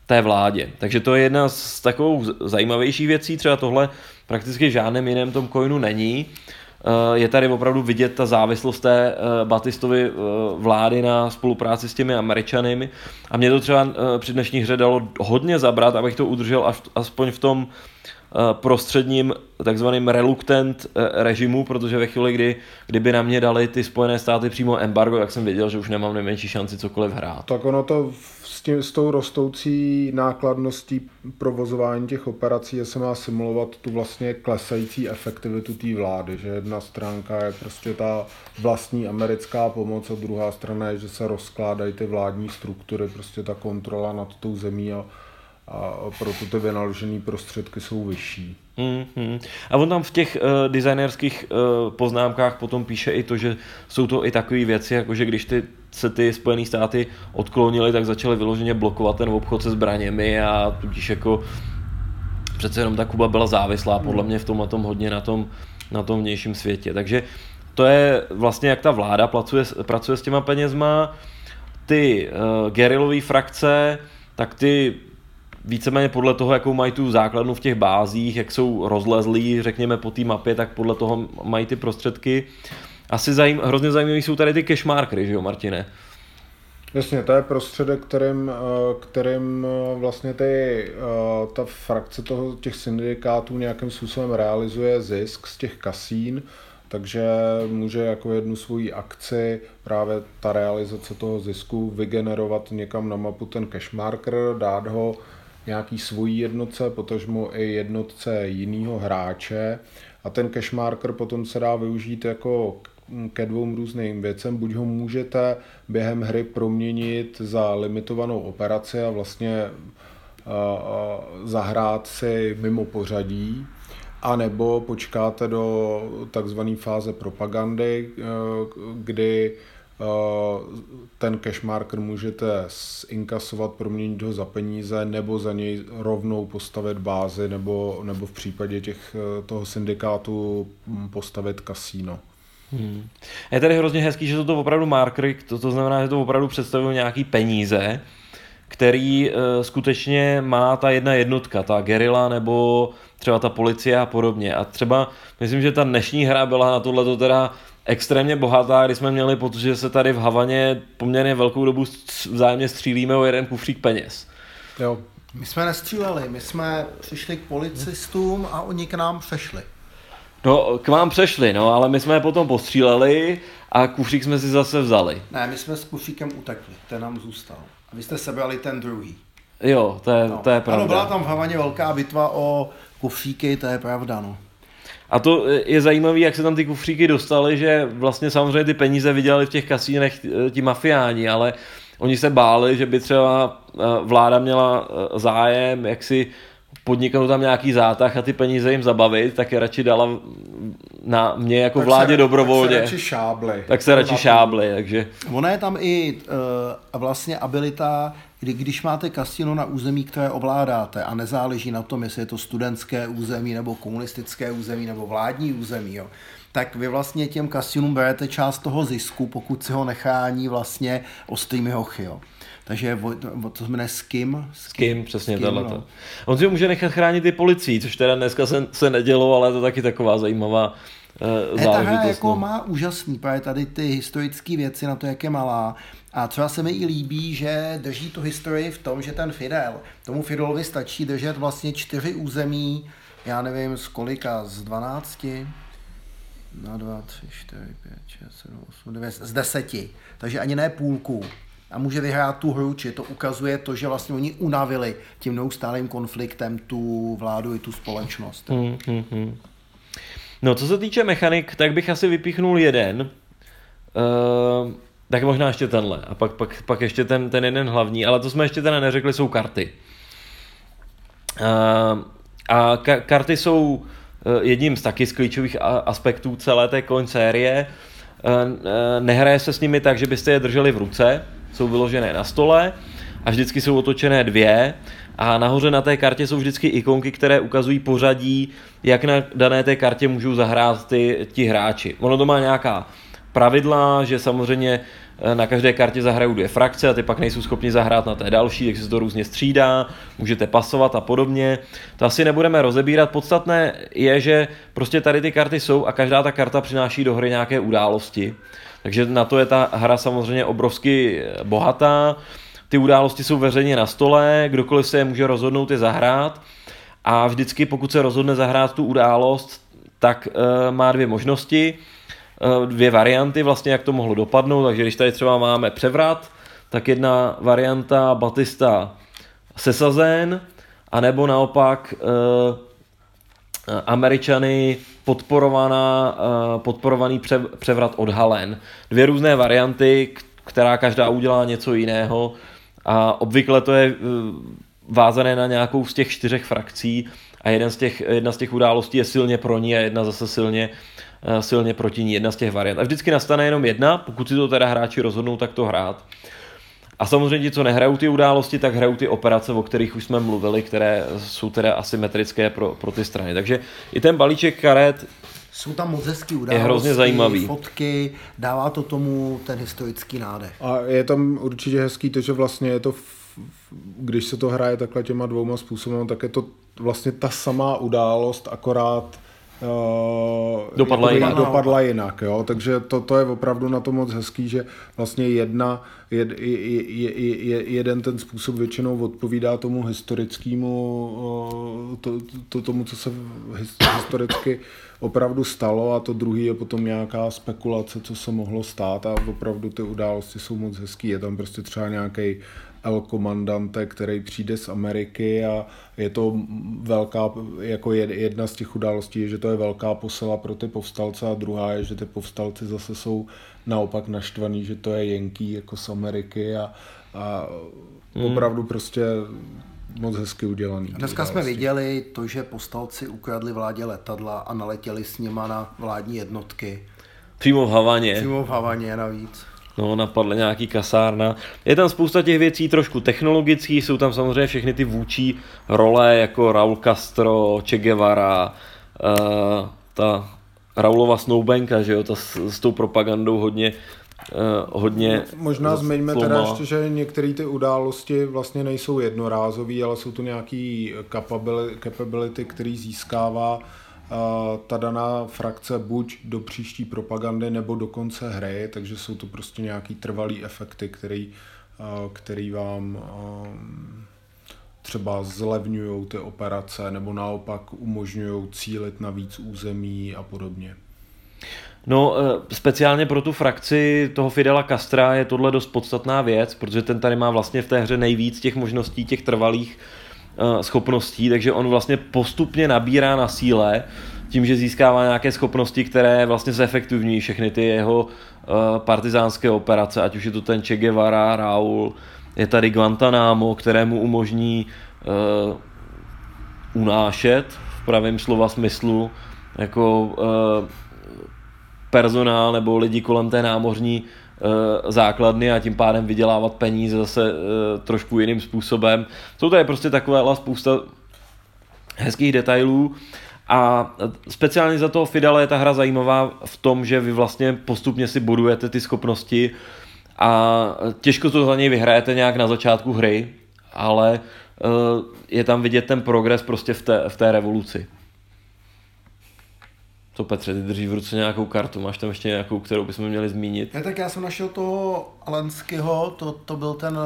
té vládě. Takže to je jedna z takových zajímavějších věcí, třeba tohle prakticky žádném jiném tom coinu není. Je tady opravdu vidět ta závislost té Batistovy vlády na spolupráci s těmi Američany a mě to třeba při dnešní hře dalo hodně zabrat, abych to udržel aspoň v tom prostředním takzvaným reluctant režimu, protože ve chvíli, kdyby na mě dali ty Spojené státy přímo embargo, tak jsem věděl, že už nemám nejmenší šanci cokoliv hrát. Tak ono to s tou rostoucí nákladností provozování těch operací je se má simulovat tu vlastně klesající efektivitu té vlády, že jedna stránka je prostě ta vlastní americká pomoc a druhá strana je, že se rozkládají ty vládní struktury, prostě ta kontrola nad tou zemí a proto ty vynaložené prostředky jsou vyšší. Mm-hmm. A on tam v těch designerských poznámkách potom píše i to, že jsou to i takové věci, jakože když se ty Spojené státy odklonily, tak začaly vyloženě blokovat ten obchod se zbraněmi a tudíž jako přece jenom ta Kuba byla závislá podle mě v tomhletom hodně na tom vnějším světě. Takže to je vlastně, jak ta vláda pracuje s těma penězma. Ty gerilové frakce, tak ty víceméně podle toho, jakou mají tu základnu v těch bázích, jak jsou rozlezlí, řekněme, po té mapě, tak podle toho mají ty prostředky. Asi hrozně zajímavý jsou tady ty cashmarkery, že jo, Martine? Jasně, to je prostředek, kterým vlastně ta frakce těch syndikátů nějakým způsobem realizuje zisk z těch kasín, takže může jako jednu svoji akci právě ta realizace toho zisku vygenerovat někam na mapu ten cashmarker, dát ho nějaký svojí jednotce, potažmo i jednotce jinýho hráče a ten cashmarker potom se dá využít jako ke dvou různým věcem. Buď ho můžete během hry proměnit za limitovanou operaci a vlastně zahrát si mimo pořadí, anebo počkáte do takzvané fáze propagandy, kdy ten cashmarker můžete zinkasovat, proměnit ho za peníze nebo za něj rovnou postavit bázi nebo v případě toho syndikátu postavit kasíno. Je tady hrozně hezký, že jsou to opravdu markery, to znamená, že to opravdu představují nějaký peníze, který skutečně má ta jedna jednotka, ta gerila nebo třeba ta policie a podobně. A třeba myslím, že ta dnešní hra byla na tohleto teda extrémně bohatá, když jsme měli pocit, že se tady v Havaně poměrně velkou dobu vzájemně střílíme o jeden kufřík peněz. Jo. My jsme nestříleli, my jsme přišli k policistům a oni k nám přešli. No, k vám přešli, no, ale my jsme je potom postříleli a kufřík jsme si zase vzali. Ne, my jsme s kufříkem utekli, ten nám zůstal. A vy jste sebrali ten druhý. Jo, to je pravda. Ano, byla tam v Havaně velká bitva o kufříky, to je pravda, no. A to je zajímavé, jak se tam ty kufříky dostaly, že vlastně samozřejmě ty peníze vydělali v těch kasínech ti mafiáni, ale oni se báli, že by třeba vláda měla zájem, jak si podniknout tam nějaký zátah a ty peníze jim zabavit, tak je radši dala na mě jako tak vládě dobrovolně. Tak se radši šábly. Takže. Ona je tam i vlastně abilita, když máte kasino na území, které ovládáte a nezáleží na tom, jestli je to studentské území nebo komunistické území nebo vládní území, jo, tak vy vlastně těm kasinům berete část toho zisku, pokud si ho nechání vlastně ostrými hochy, jo. Takže to znamená s kým přesně tato. No. On si může nechat chránit i policii, což teda dneska se nedělo, ale je to taky taková zajímavá záležitost. Ta hra jako má úžasný, právě tady ty historické věci na to, jak je malá. A třeba se mi i líbí, že drží tu historii v tom, že ten Fidel, tomu Fidelovi stačí držet vlastně 4 území, já nevím z kolika, z 12, na 2, 3, 4, 5, 6, 7, 8, 9, z 10, takže ani ne půlku. A může vyhrát tu hru, či to ukazuje to, že vlastně oni unavili tím neustálým konfliktem tu vládu i tu společnost. No, co se týče mechanik, tak bych asi vypíchnul jeden. Tak možná ještě tenhle. A pak ještě ten jeden hlavní. Ale to jsme ještě teda neřekli, jsou karty. Karty jsou jedním z taky z klíčových aspektů celé té COIN série. Nehraje se s nimi tak, že byste je drželi v ruce. Jsou vyložené na stole a vždycky jsou otočené 2. A nahoře na té kartě jsou vždycky ikonky, které ukazují pořadí, jak na dané té kartě můžou zahrát ti hráči. Ono to má nějaká pravidla, že samozřejmě na každé kartě zahrajou 2 frakce a ty pak nejsou schopni zahrát na té další, tak se to různě střídá, můžete pasovat a podobně. To asi nebudeme rozebírat. Podstatné je, že prostě tady ty karty jsou a každá ta karta přináší do hry nějaké události. Takže na to je ta hra samozřejmě obrovsky bohatá. Ty události jsou veřejně na stole, kdokoliv se je může rozhodnout je zahrát a vždycky, pokud se rozhodne zahrát tu událost, tak má 2 možnosti, 2 varianty vlastně, jak to mohlo dopadnout. Takže když tady třeba máme převrat, tak jedna varianta Batista sesazen, anebo naopak Američany podporovaný převrat odhalen. 2 různé varianty, která každá udělá něco jiného a obvykle to je vázané na nějakou z těch 4 frakcí a jedna z těch událostí je silně pro ní a jedna zase silně proti ní, jedna z těch variant. A vždycky nastane jenom jedna, pokud si to teda hráči rozhodnou, tak to hrát. A samozřejmě ti, co nehrajou ty události, tak hrajou ty operace, o kterých už jsme mluvili, které jsou teda asymetrické pro ty strany. Takže i ten balíček karet jsou tam moc hezký události, je hrozně zajímavý. Fotky, dává to tomu ten historický nádech. A je tam určitě hezký to, že vlastně je to, když se to hraje takhle těma 2 způsobem, tak je to vlastně ta samá událost, akorát dopadla jinak, jo? Takže to je opravdu na to moc hezký, že vlastně jeden ten způsob většinou odpovídá tomu historickému, tomu, co se historicky opravdu stalo, a to druhý je potom nějaká spekulace, co se mohlo stát, a opravdu ty události jsou moc hezký. Je tam prostě třeba nějaký El Comandante, který přijde z Ameriky, a je to velká, jako jedna z těch událostí je, že to je velká posela pro ty povstalce, a druhá je, že ty povstalci zase jsou naopak naštvaný, že to je Yankee jako z Ameriky, a opravdu prostě moc hezky udělaný. Dneska jsme viděli to, že povstalci ukradli vládě letadla a naletěli s nima na vládní jednotky. Přímo v Havaně navíc. No, napadla nějaký kasárna. Je tam spousta těch věcí trošku technologických, jsou tam samozřejmě všechny ty vůči role, jako Raul Castro, Che Guevara, ta Raulova Snowbanka, že jo, ta s tou propagandou hodně možná zmiňme teda ještě, že některé ty události vlastně nejsou jednorázové, ale jsou to nějaký capability, který získává ta daná frakce buď do příští propagandy, nebo do konce hry, takže jsou to prostě nějaký trvalý efekty, který vám třeba zlevňují ty operace, nebo naopak umožňují cílit na víc území a podobně. No, speciálně pro tu frakci toho Fidela Castra je tohle dost podstatná věc, protože ten tady má vlastně v té hře nejvíc těch možností, těch trvalých schopností, takže on vlastně postupně nabírá na síle tím, že získává nějaké schopnosti, které vlastně zefektivní všechny ty jeho partizánské operace, ať už je to ten Che Guevara, Raul, je tady Guantanamo, kterému umožní unášet v pravém slova smyslu jako personál nebo lidi kolem té námořní základny, a tím pádem vydělávat peníze zase trošku jiným způsobem. Jsou tady prostě takovéhle spousta hezkých detailů, a speciálně za toho Fidela je ta hra zajímavá v tom, že vy vlastně postupně si budujete ty schopnosti a těžko to za něj vyhrajete nějak na začátku hry, ale je tam vidět ten progres prostě v té revoluci. To Petře, ty držíš v ruce nějakou kartu, máš tam ještě nějakou, kterou bychom měli zmínit? Ne, tak já jsem našel toho Lenského, to byl ten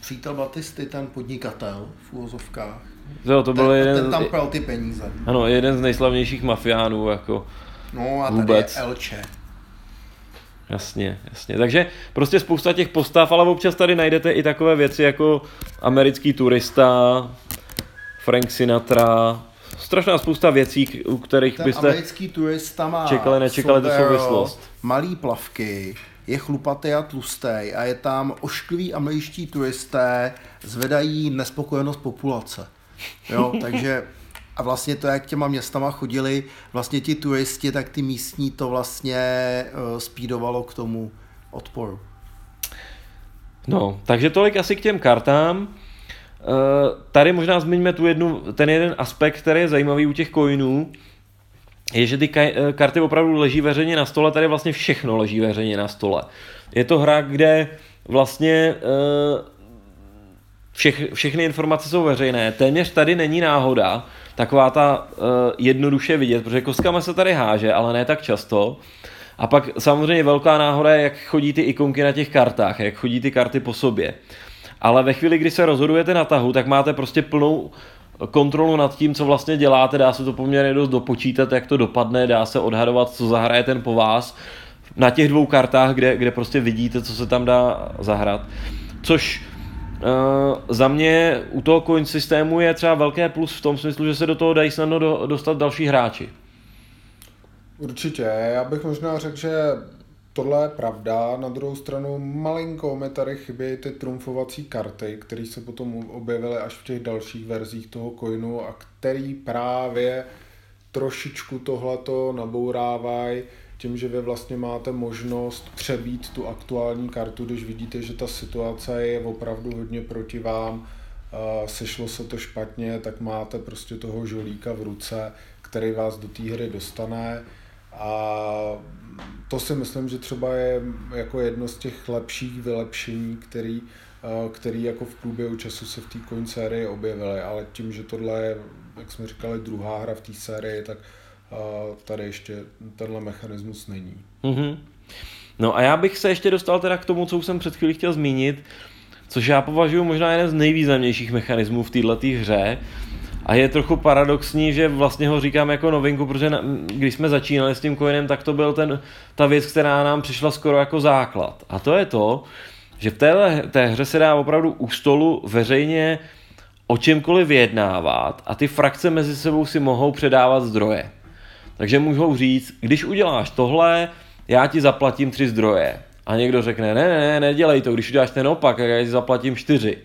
přítel Batisty, ten podnikatel v úvozovkách. Jo, to byl ten tam pral ty peníze. Ano, jeden z nejslavnějších mafiánů jako. No a vůbec. Tady je Elche. Jasně, jasně. Takže prostě spousta těch postav, ale občas tady najdete i takové věci jako americký turista, Frank Sinatra, strašná spousta věcí, u kterých ten byste americký turista má čekali, nečekali tu souvislost. Malý plavky, je chlupatý a tlustý a je tam ošklivý američtí turisté, zvedají nespokojenost populace. Jo, takže a vlastně to, jak těma městama chodili vlastně ti turisti, tak ty místní to vlastně spídovalo k tomu odporu. No, takže tolik asi k těm kartám. Tady možná zmiňme ten jeden aspekt, který je zajímavý u těch coinů, je, že ty karty opravdu leží veřejně na stole, tady vlastně všechno leží veřejně na stole. Je to hra, kde vlastně všechny informace jsou veřejné, téměř tady není náhoda, taková ta jednoduše vidět, protože kostkama se tady háže, ale ne tak často. A pak samozřejmě velká náhoda je, jak chodí ty ikonky na těch kartách, jak chodí ty karty po sobě. Ale ve chvíli, kdy se rozhodujete na tahu, tak máte prostě plnou kontrolu nad tím, co vlastně děláte, dá se to poměrně dost dopočítat, jak to dopadne, dá se odhadovat, co zahraje ten po vás na těch dvou kartách, kde prostě vidíte, co se tam dá zahrát. Což za mě u toho coin systému je třeba velké plus v tom smyslu, že se do toho dají snadno dostat další hráči. Určitě, já bych možná řekl, že tohle je pravda, na druhou stranu malinko mi tady chybí ty trumfovací karty, které se potom objevily až v těch dalších verzích toho coinu a který právě trošičku tohleto nabourávají tím, že vy vlastně máte možnost přebít tu aktuální kartu, když vidíte, že ta situace je opravdu hodně proti vám, sešlo se to špatně, tak máte prostě toho žolíka v ruce, který vás do té hry dostane. A to si myslím, že třeba je jako jedno z těch lepších vylepšení, který jako v průběhu času se v té coin sérii objevily, ale tím, že tohle je, jak jsme říkali, druhá hra v té sérii, tak tady ještě tenhle mechanismus není. Mm-hmm. No a já bych se ještě dostal teda k tomu, co už jsem před chvílí chtěl zmínit, což já považuji možná jeden z nejvýznamnějších mechanismů v této hře. A je trochu paradoxní, že vlastně ho říkám jako novinku, protože když jsme začínali s tím coinem, tak to byl ta věc, která nám přišla skoro jako základ. A to je to, že v té hře se dá opravdu u stolu veřejně o čemkoliv vyjednávat a ty frakce mezi sebou si mohou předávat zdroje. Takže můžou říct, když uděláš tohle, já ti zaplatím 3 zdroje. A někdo řekne, ne, nedělej to, když uděláš ten opak, já ti zaplatím 4.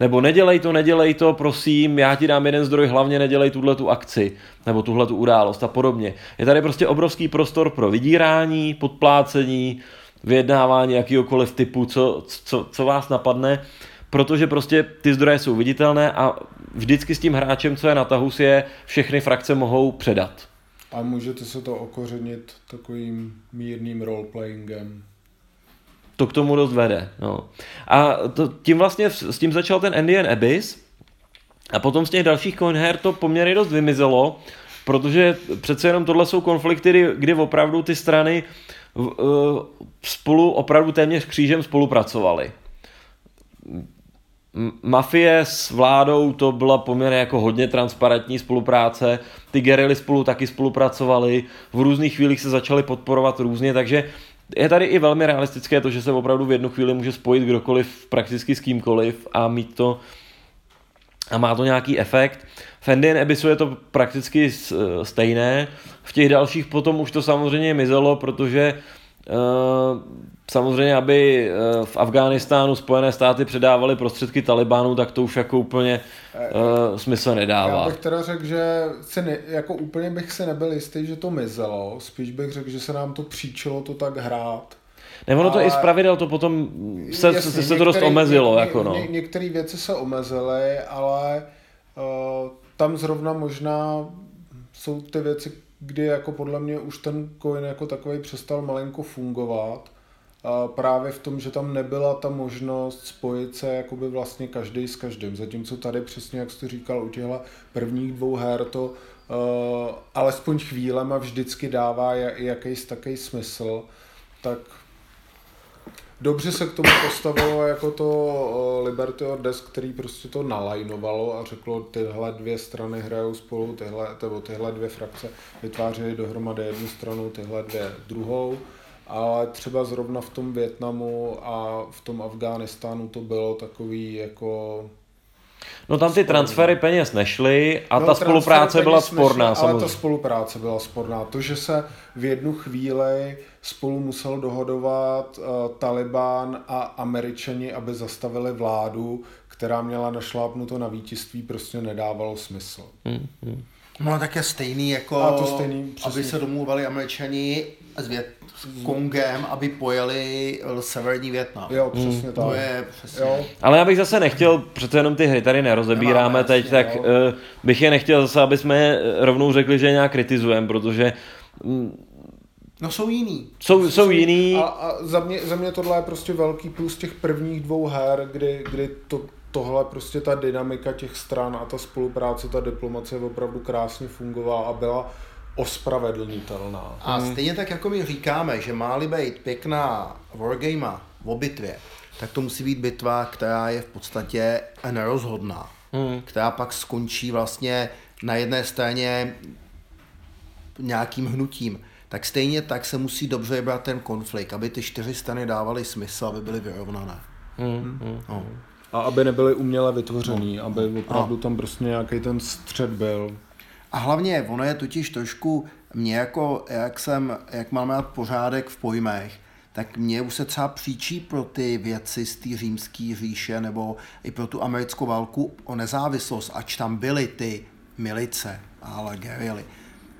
Nebo nedělej to, prosím, já ti dám 1 zdroj, hlavně nedělej tuhletu akci, nebo tuhletu událost a podobně. Je tady prostě obrovský prostor pro vydírání, podplácení, vyjednávání jakýhokoliv typu, co vás napadne, protože prostě ty zdroje jsou viditelné a vždycky s tím hráčem, co je na tahu, si je všechny frakce mohou předat. A můžete se to okořenit takovým mírným roleplayingem. To k tomu dost vede. No. A s tím začal ten Andean Abyss a potom z těch dalších coin her to poměrně dost vymizelo, protože přece jenom tohle jsou konflikty, kdy opravdu ty strany spolu opravdu téměř křížem spolupracovaly. Mafie s vládou to byla poměrně jako hodně transparentní spolupráce, ty gerily spolu taky spolupracovali, v různých chvílích se začaly podporovat různě, takže je tady i velmi realistické to, že se opravdu v jednu chvíli může spojit kdokoliv prakticky s kýmkoliv a mít to a má to nějaký efekt. V Andean Abyssu je to prakticky stejné, v těch dalších potom už to samozřejmě mizelo, protože samozřejmě, aby v Afghánistánu Spojené státy předávaly prostředky Talibánu, tak to už jako úplně smysl nedává. Já bych teda řekl, že jako úplně bych se nebyl jistý, že to mizelo, spíš bych řekl, že se nám to příčilo to tak hrát. Ne, ono to i z pravidel, to potom se to dost omezilo. Některé věci se omezily, ale tam zrovna možná jsou ty věci, kdy jako podle mě už ten coin jako takový přestal malinko fungovat právě v tom, že tam nebyla ta možnost spojit se jakoby vlastně každý s každým. Zatímco tady přesně, jak jste říkal, u těchto prvních dvou her to alespoň chvílema vždycky dává jakýs takový smysl, tak dobře se k tomu postavilo jako to Liberty or Death, který prostě to nalajnovalo a řeklo, tyhle dvě strany hrajou spolu, tyhle dvě frakce vytvářejí dohromady jednu stranu, tyhle dvě druhou. Ale třeba zrovna v tom Vietnamu a v tom Afghánistánu to bylo takový jako... No tam ty transfery peněz nešly a ta spolupráce byla sporná samozřejmě. Ale ta spolupráce byla sporná. To, že se v jednu chvíli spolu musel dohodovat Taliban a Američani, aby zastavili vládu, která měla našlápnuto na vítězství, prostě nedávalo smysl. No tak je stejný jako, aby se domluvali Američani s Kongem, aby pojeli severní Vietnam. Jo, přesně tak. To je, přesně. Jo. Ale já bych zase nechtěl, přece jenom ty hry tady nerozebíráme jasně, teď, tak bych je nechtěl zase, aby jsme rovnou řekli, že je nějak kritizujeme, protože... No jsou jiný. Jsou jiný. A za mě tohle je prostě velký plus těch prvních dvou her, kdy tohle prostě ta dynamika těch stran a ta spolupráce, ta diplomacie opravdu krásně fungovala a byla ospravedlnitelná. A stejně tak, jako my říkáme, že má-li být pěkná wargame o bitvě, tak to musí být bitva, která je v podstatě nerozhodná. Která pak skončí vlastně na jedné straně nějakým hnutím. Tak stejně tak se musí dobře vybrat ten konflikt, aby ty čtyři strany dávaly smysl, aby byly vyrovnané. No. A aby nebyly uměle vytvořený, aby opravdu tam prostě nějaký ten střed byl. A hlavně, ono je totiž trošku, mě jako, jak mám rád pořádek v pojmech, tak mě už se třeba příčí pro ty věci z té římské říše nebo i pro tu americkou válku o nezávislost, ač tam byly ty milice, ale gerily.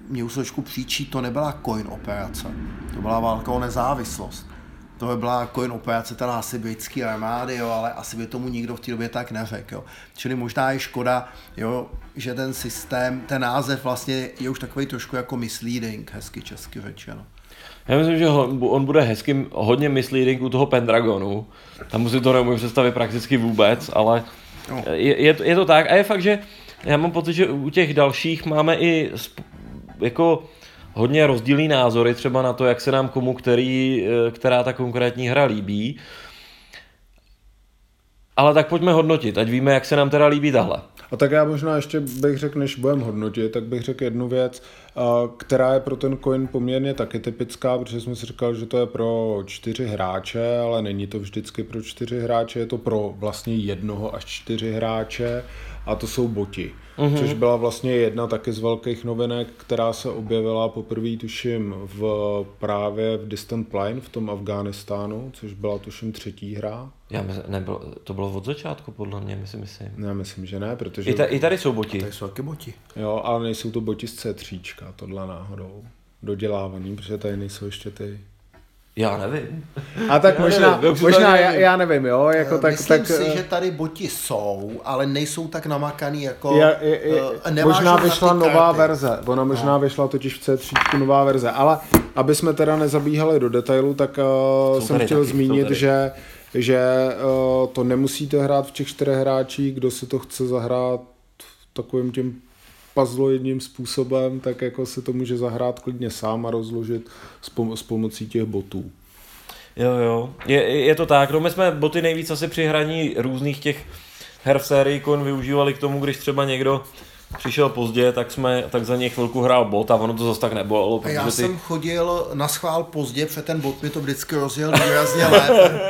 Mě už trošku příčí, to nebyla COIN operace, to byla válka o nezávislost. To byla COIN operace teda asi britské armády, jo, ale asi by tomu nikdo v té době tak neřekl. Jo. Čili možná je škoda, jo, že ten systém, ten název vlastně je už takový trošku jako misleading, hezky česky řečeno. Já myslím, že on bude hezky hodně misleading u toho Pendragonu. Tam si to nemůžu představit prakticky vůbec, ale je to tak. A je fakt, že já mám pocit, že u těch dalších máme i jako... hodně rozdílný názory třeba na to, jak se nám komu, která ta konkrétní hra líbí. Ale tak pojďme hodnotit, ať víme, jak se nám teda líbí tahle. A tak já možná ještě bych řekl, než budem hodnotit, tak bych řekl jednu věc, která je pro ten COIN poměrně taky typická, protože jsme si říkali, že to je pro 4 hráče, ale není to vždycky pro 4 hráče, je to pro vlastně 1 až 4 hráče a to jsou boti. Což byla vlastně jedna taky z velkých novinek, která se objevila poprvé tuším právě v Distant Plane v tom Afghánistánu, což byla tuším 3. hra. To bylo od začátku podle mě, myslím. Já myslím, že ne, protože... I tady jsou boti. Tady jsou taky boti. Jo, ale nejsou to boti z C3, tohle náhodou. Dodělávaný, protože tady nejsou ještě ty... Já nevím. A tak možná já nevím, jo? Jako Myslím si, že tady boti jsou, ale nejsou tak namakaný jako... možná vyšla nová verze. Ona možná vyšla totiž v C3 nová verze. Ale aby jsme teda nezabíhali do detailu, tak jsem chtěl zmínit, že to nemusíte hrát v těch 4 hráčích. Kdo si to chce zahrát takovým tím puzzle jedním způsobem, tak jako se to může zahrát klidně sám a rozložit s pomocí těch botů. Jo, je to tak. No my jsme boty nejvíc asi při hraní různých těch her v sérii COIN využívali k tomu, když třeba někdo přišel pozdě, tak za něj chvilku hrál bot a ono to zase tak nebylo. Já jsem chodil na schvál pozdě, protože ten bot mi to vždycky rozjel výrazně lépe.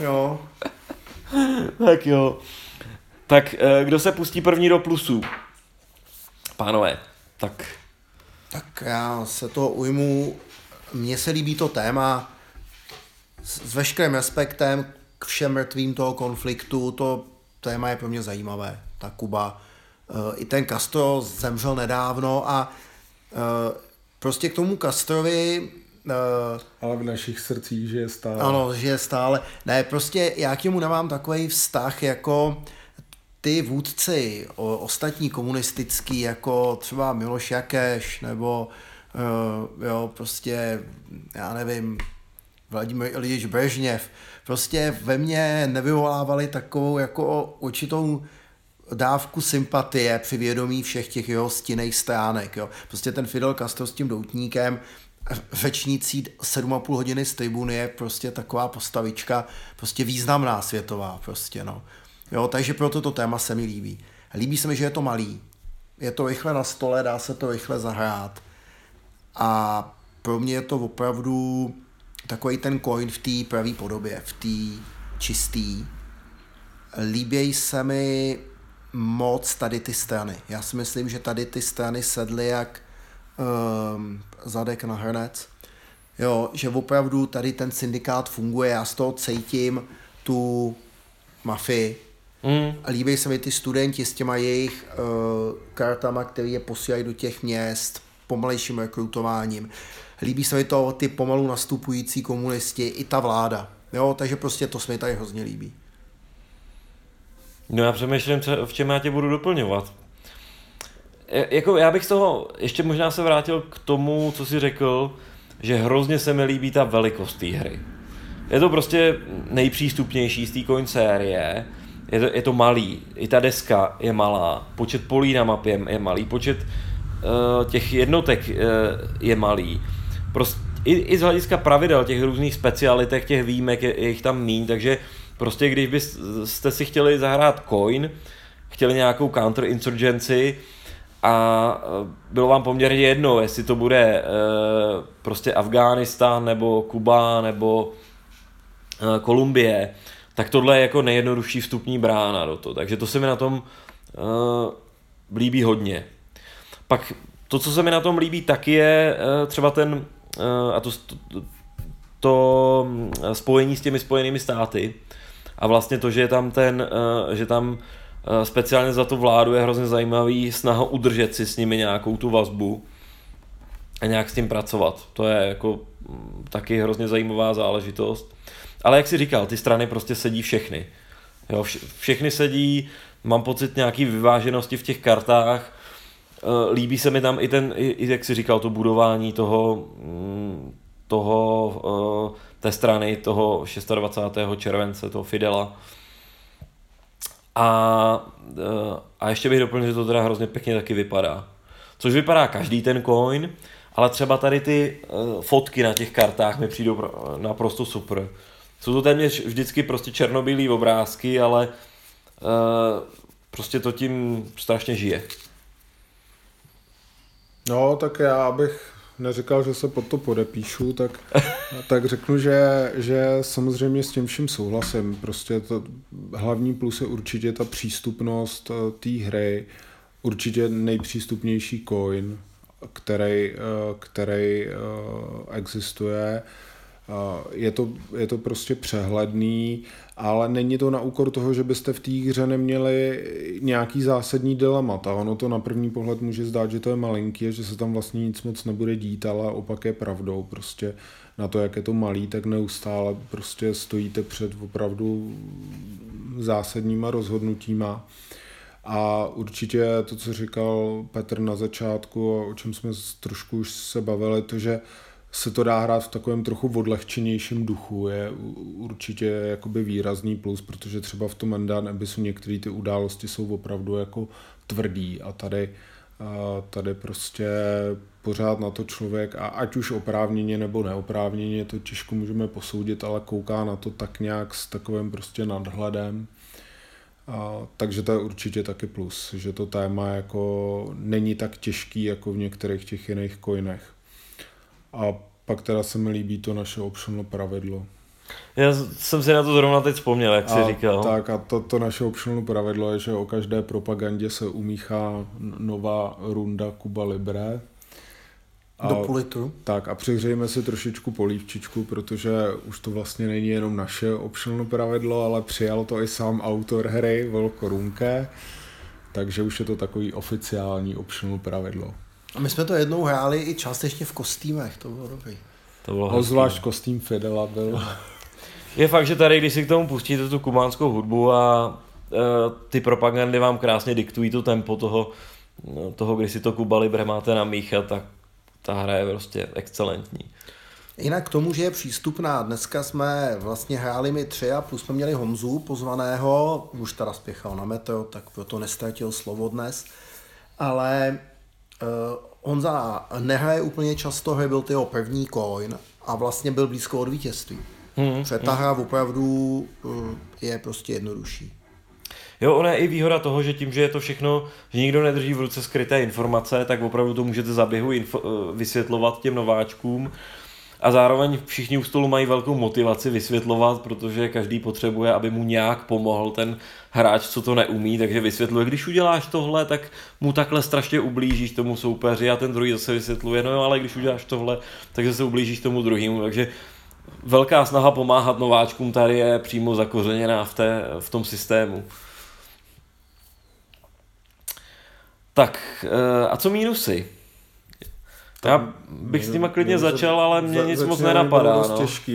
Jo. Tak jo. Tak kdo se pustí první do plusů? Pánové, tak já se toho ujmu, mně se líbí to téma, s veškerým respektem k všem mrtvým toho konfliktu, to téma je pro mě zajímavé, ta Kuba. I ten Castro zemřel nedávno a prostě k tomu Castrovi... ale v našich srdcích žije stále. Ano, žije stále. Ne, prostě já k němu nemám takový vztah jako... ty vůdci ostatní komunistický, jako třeba Miloš Jakeš, nebo já nevím, Vladimír Iljič Brežněv, prostě ve mně nevyvolávali takovou jako určitou dávku sympatie při vědomí všech těch jeho stinných stránek. Jo. Prostě ten Fidel Castro s tím doutníkem, řečnící 7,5 hodiny z tribuny je prostě taková postavička, prostě významná světová prostě, no. Jo, takže proto to téma se mi líbí. Líbí se mi, že je to malý. Je to rychle na stole, dá se to rychle zahrát. A pro mě je to opravdu takový ten coin v té pravý podobě, v té čistý. Líbějí se mi moc tady ty strany. Já si myslím, že tady ty strany sedly jak zadek na hrnec. Jo, že opravdu tady ten syndikát funguje, já z toho cítím tu mafii. Líbí se mi ty studenti s těma jejich kartama, které je posílají do těch měst, pomalejším rekrutováním. Líbí se mi to ty pomalu nastupující komunisti i ta vláda. Jo, takže prostě to se mi tady hrozně líbí. No já přemýšlím, v čem já tě budu doplňovat. Jako já bych z toho ještě možná se vrátil k tomu, co jsi řekl, že hrozně se mi líbí ta velikost té hry. Je to prostě nejpřístupnější z té coin série. Je to malý, i ta deska je malá, počet polí na mapě je malý, počet těch jednotek je malý. Prostě, i z hlediska pravidel těch různých specialitek, těch výjimek je jich tam míň, takže prostě když byste si chtěli zahrát coin, chtěli nějakou counterinsurgency a bylo vám poměrně jedno, jestli to bude prostě Afghánistán nebo Kuba nebo Kolumbie, tak tohle je jako nejjednodušší vstupní brána do toho, takže to se mi na tom líbí hodně. Pak to, co se mi na tom líbí, tak je třeba ten to spojení s těmi Spojenými státy a vlastně to, že je tam speciálně za tu vládu je hrozně zajímavý snaha udržet si s nimi nějakou tu vazbu a nějak s tím pracovat. To je jako taky hrozně zajímavá záležitost. Ale jak jsi říkal, ty strany prostě sedí všechny. Jo, všechny sedí, mám pocit nějaký vyváženosti v těch kartách. Líbí se mi tam i ten, jak jsi říkal, to budování té strany, toho 26. července, toho Fidela. A ještě bych doplnil, že to teda hrozně pěkně taky vypadá. Což vypadá každý ten coin, ale třeba tady ty fotky na těch kartách mi přijdou naprosto super. Jsou to téměř vždycky prostě černobílý obrázky, ale prostě to tím strašně žije. No, tak já bych neříkal, že se pod to podepíšu, tak řeknu, že samozřejmě s tím vším souhlasím. Prostě to hlavní plus je určitě ta přístupnost té hry, určitě nejpřístupnější coin, který existuje. Je to prostě přehledný, ale není to na úkor toho, že byste v té hře neměli nějaký zásadní dilemata. Ono to na první pohled může zdát, že to je malinký a že se tam vlastně nic moc nebude dít, ale opak je pravdou. Prostě na to, jak je to malý, tak neustále prostě stojíte před opravdu zásadníma rozhodnutíma. A určitě to, co říkal Petr na začátku, o čem jsme trošku už se bavili, to, že se to dá hrát v takovém trochu odlehčenějším duchu, je určitě jakoby výrazný plus, protože třeba v tom Andean Abyssu některé ty události jsou opravdu jako tvrdý a tady prostě pořád na to člověk, a ať už oprávněně nebo neoprávněně, to těžko můžeme posoudit, ale kouká na to tak nějak s takovým prostě nadhledem. Takže to je určitě taky plus, že to téma jako není tak těžký jako v některých těch jiných coinech. A pak teda se mi líbí to naše optional pravidlo. Já jsem si na to zrovna teď vzpomněl, jak jsi říkal. Tak a to naše optional pravidlo je, že o každé propagandě se umíchá nová runda Cuba Libre. Do půl litru. Tak a přihřejme si trošičku polívčičku, protože už to vlastně není jenom naše optional pravidlo, ale přijal to i sám autor hry, Volko Ruhnke, takže už je to takový oficiální optional pravidlo. A my jsme to jednou hráli i částečně v kostýmech, to bylo dobrý. Zvlášť kostým Fidela byl. Je fakt, že tady, když si k tomu pustíte tu kubánskou hudbu a ty propagandy vám krásně diktují to tempo toho, když si to Cuba Libre máte namíchat, tak ta hra je prostě excelentní. Jinak k tomu, že je přístupná, dneska jsme vlastně hráli my tři a plus jsme měli Honzu pozvaného, už teda spěchal na meteo, tak proto nestatil slovo dnes, ale Honza nehraje úplně často, hry byl jeho první coin a vlastně byl blízko od vítězství. Ta hra opravdu je prostě jednodušší. Jo, ona je i výhoda toho, že tím, že je to všechno, že nikdo nedrží v ruce skryté informace, tak opravdu to můžete za běhu vysvětlovat těm nováčkům. A zároveň všichni u stolu mají velkou motivaci vysvětlovat, protože každý potřebuje, aby mu nějak pomohl ten hráč, co to neumí, takže vysvětluje, když uděláš tohle, tak mu takhle strašně ublížíš tomu soupeři a ten druhý zase vysvětluje, no ale když uděláš tohle, tak zase ublížíš tomu druhému, takže velká snaha pomáhat nováčkům tady je přímo zakořeněná v tom systému. Tak, a co mínusy? Já bych s tím klidně začal, ale mě nic moc nenapadá. No. Těžký,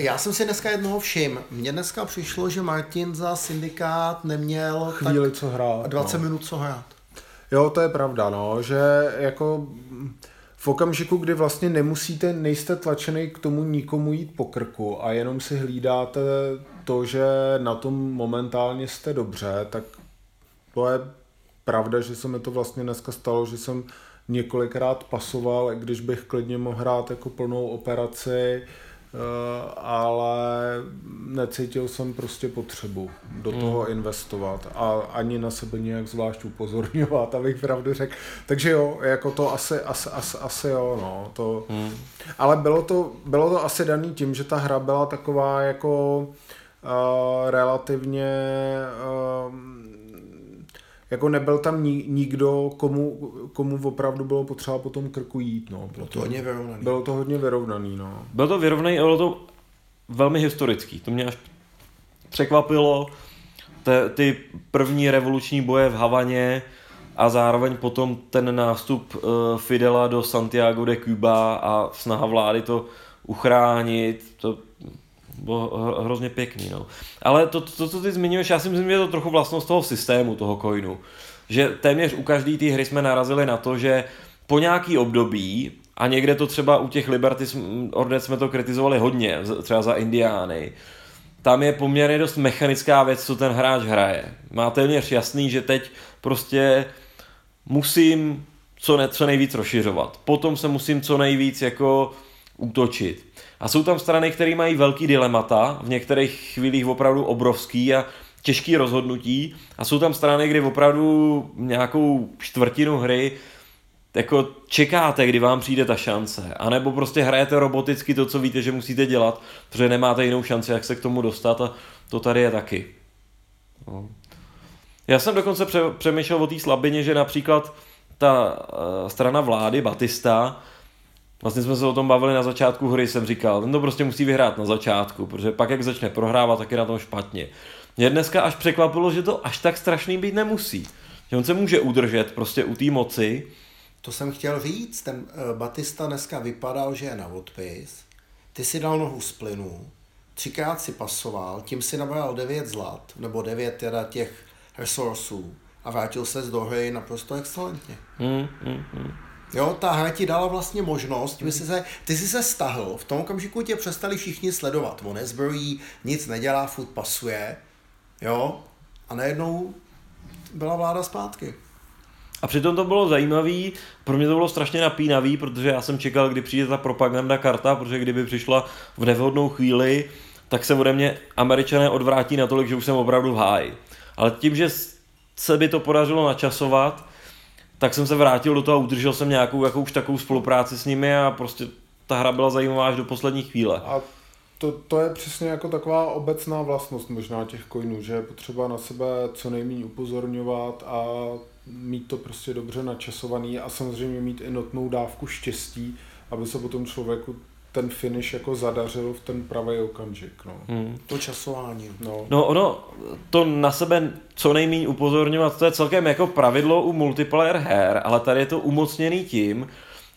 já jsem si dneska jednoho všiml. Mně dneska přišlo, že Martin za syndikát neměl chvíli, tak co hrát, 20 minut co hrát. Jo, to je pravda, no, že jako v okamžiku, kdy vlastně nejste tlačený k tomu nikomu jít po krku a jenom si hlídáte to, že na tom momentálně jste dobře, tak to je pravda, že se mi to vlastně dneska stalo, že jsem několikrát pasoval, i když bych klidně mohl hrát jako plnou operaci, ale necítil jsem prostě potřebu do toho investovat a ani na sebe nějak zvlášť upozorňovat, abych pravdu řekl. Takže jo, jako to asi jo, no. To. Ale bylo to asi daný tím, že ta hra byla taková jako relativně jako nebyl tam nikdo, komu opravdu bylo potřeba po tom krku jít. No. Bylo to hodně vyrovnaný. No. Bylo to vyrovnaný a bylo to velmi historický. To mě až překvapilo. Ty první revoluční boje v Havaně a zároveň potom ten nástup Fidela do Santiago de Cuba a snaha vlády to uchránit. To bylo hrozně pěkný, no. Ale to, co ty zmiňuješ, já si myslím, že je to trochu vlastnost toho systému, toho coinu. Že téměř u každé té hry jsme narazili na to, že po nějaký období, a někde to třeba u těch Liberty or Death jsme to kritizovali hodně, třeba za Indiány, tam je poměrně dost mechanická věc, co ten hráč hraje. Má téměř jasný, že teď prostě musím co nejvíc rozšiřovat. Potom se musím co nejvíc jako útočit. A jsou tam strany, které mají velký dilemata, v některých chvílích opravdu obrovský a těžký rozhodnutí. A jsou tam strany, kdy opravdu nějakou čtvrtinu hry jako čekáte, kdy vám přijde ta šance. A nebo prostě hrajete roboticky to, co víte, že musíte dělat, protože nemáte jinou šanci, jak se k tomu dostat, a to tady je taky. No. Já jsem dokonce přemýšlel o té slabině, že například ta strana vlády, Batista, vlastně jsme se o tom bavili na začátku hry, jsem říkal, ten to prostě musí vyhrát na začátku, protože pak jak začne prohrávat, tak je na tom špatně. Mě dneska až překvapilo, že to až tak strašný být nemusí. Že on se může udržet prostě u té moci. To jsem chtěl říct, ten Batista dneska vypadal, že je na odpis, ty si dal nohu z plynu, 3krát si pasoval, tím si nabral 9 zlat, nebo 9 teda těch resursů a vrátil se do hry naprosto excelentně. Jo, ta hra ti dala vlastně možnost, ty jsi se stahl, v tom okamžiku tě přestali všichni sledovat, on nezbrojí, nic nedělá, furt pasuje, jo, a najednou byla vláda zpátky. A přitom to bylo zajímavý, pro mě to bylo strašně napínavý, protože já jsem čekal, kdy přijde ta propaganda karta, protože kdyby přišla v nevhodnou chvíli, tak se ode mě Američané odvrátí natolik, že už jsem opravdu v háji. Ale tím, že se by to podařilo načasovat, tak jsem se vrátil do toho a udržel jsem nějakou jako už takovou spolupráci s nimi a prostě ta hra byla zajímavá až do poslední chvíle. A to je přesně jako taková obecná vlastnost možná těch coinů, že je potřeba na sebe co nejméně upozorňovat a mít to prostě dobře načasovaný a samozřejmě mít i notnou dávku štěstí, aby se potom člověku ten finish jako zadařil v ten pravý okamžik. No. To časování. No ono, to na sebe co nejméně upozorňovat, to je celkem jako pravidlo u multiplayer her, ale tady je to umocněný tím,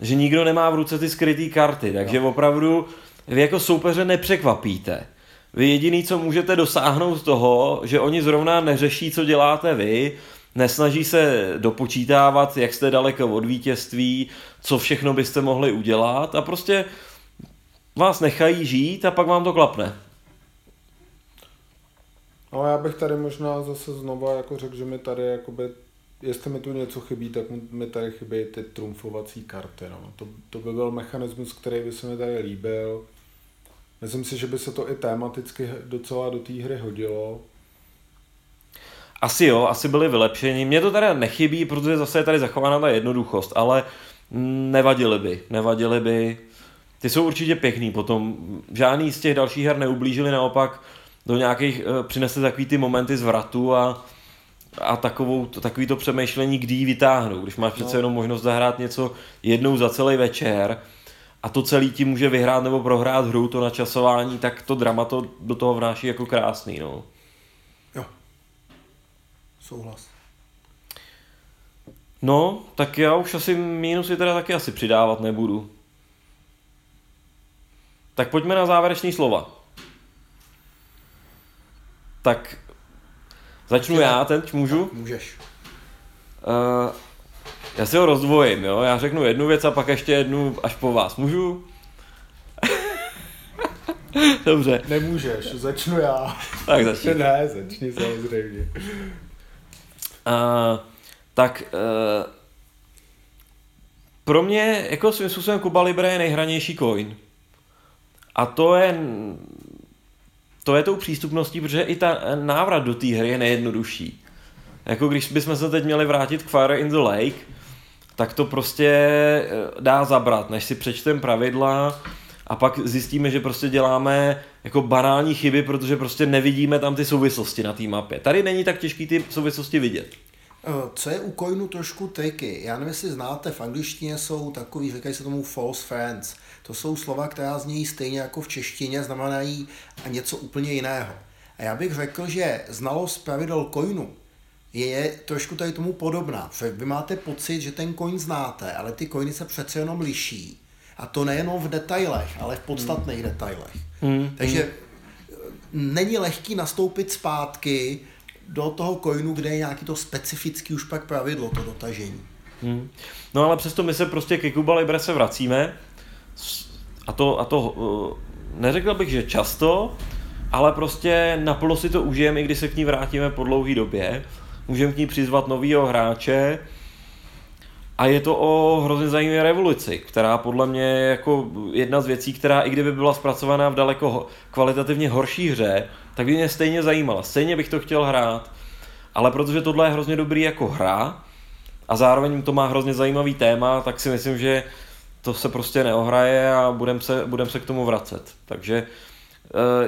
že nikdo nemá v ruce ty skrytý karty, takže opravdu vy jako soupeře nepřekvapíte. Vy jediný, co můžete dosáhnout toho, že oni zrovna neřeší, co děláte vy, Nesnaží se dopočítávat, jak jste daleko od vítězství, co všechno byste mohli udělat a prostě vás nechají žít a pak vám to klapne. No já bych tady možná zase znova jako řekl, že mi tady jakoby, jestli mi tu něco chybí, tak mi tady chybí ty trumfovací karty. No. To by byl mechanismus, který by se mi tady líbil. Myslím si, že by se to i tématicky docela do té hry hodilo. Asi jo, asi byly vylepšení. Mně to tady nechybí, protože zase je tady zachována ta jednoduchost, ale nevadily by. Ty jsou určitě pěkný potom. Žádný z těch dalších her neublížili, naopak do nějakých přinesli takový ty momenty zvratu a takový to přemýšlení, kdy ji vytáhnou. Když máš přece jenom možnost zahrát něco jednou za celý večer a to celý ti může vyhrát nebo prohrát hru, to načasování, tak to drama to do toho vnáší jako krásný, no. Jo. Souhlas. No, tak já už asi mínusy teda taky asi přidávat nebudu. Tak pojďme na závěrečný slova. Tak začnu já, teď můžu? Můžeš. Já si ho rozdvojím, jo? Já řeknu jednu věc a pak ještě jednu až po vás. Můžu? Dobře. Nemůžeš, začnu já. Tak začni. Ne, začni samozřejmě. Pro mě jako svým způsobem Cuba Libre je nejhranější coin. A to je tou přístupností, protože i ta návrat do té hry je nejjednodušší. Jako když bychom se teď měli vrátit k Fire in the Lake, tak to prostě dá zabrat, než si přečteme pravidla a pak zjistíme, že prostě děláme jako banální chyby, protože prostě nevidíme tam ty souvislosti na té mapě. Tady není tak těžký ty souvislosti vidět. Co je u coinu trošku tricky, já nevím, jestli znáte, v angličtině jsou takový, říkají se tomu false friends. To jsou slova, která znějí stejně jako v češtině, znamenají něco úplně jiného. A já bych řekl, že znalost pravidel coinu je trošku tady tomu podobná. Vy máte pocit, že ten coin znáte, ale ty coiny se přece jenom liší. A to nejenom v detailech, ale v podstatných detailech. Takže není lehký nastoupit zpátky do toho coinu, kde je nějaký to specifický už pak pravidlo, to dotažení. No ale přesto my se prostě ke Cuba Libre se vracíme a to neřekl bych, že často, ale prostě naplno si to užijeme, i když se k ní vrátíme po dlouhý době. Můžeme k ní přizvat novýho hráče a je to o hrozně zajímavé revoluci, která podle mě je jako jedna z věcí, která i kdyby byla zpracovaná v daleko kvalitativně horší hře, tak by mě stejně zajímala. Stejně bych to chtěl hrát, ale protože tohle je hrozně dobrý jako hra a zároveň to má hrozně zajímavý téma, tak si myslím, že to se prostě neohraje a budem se k tomu vracet. Takže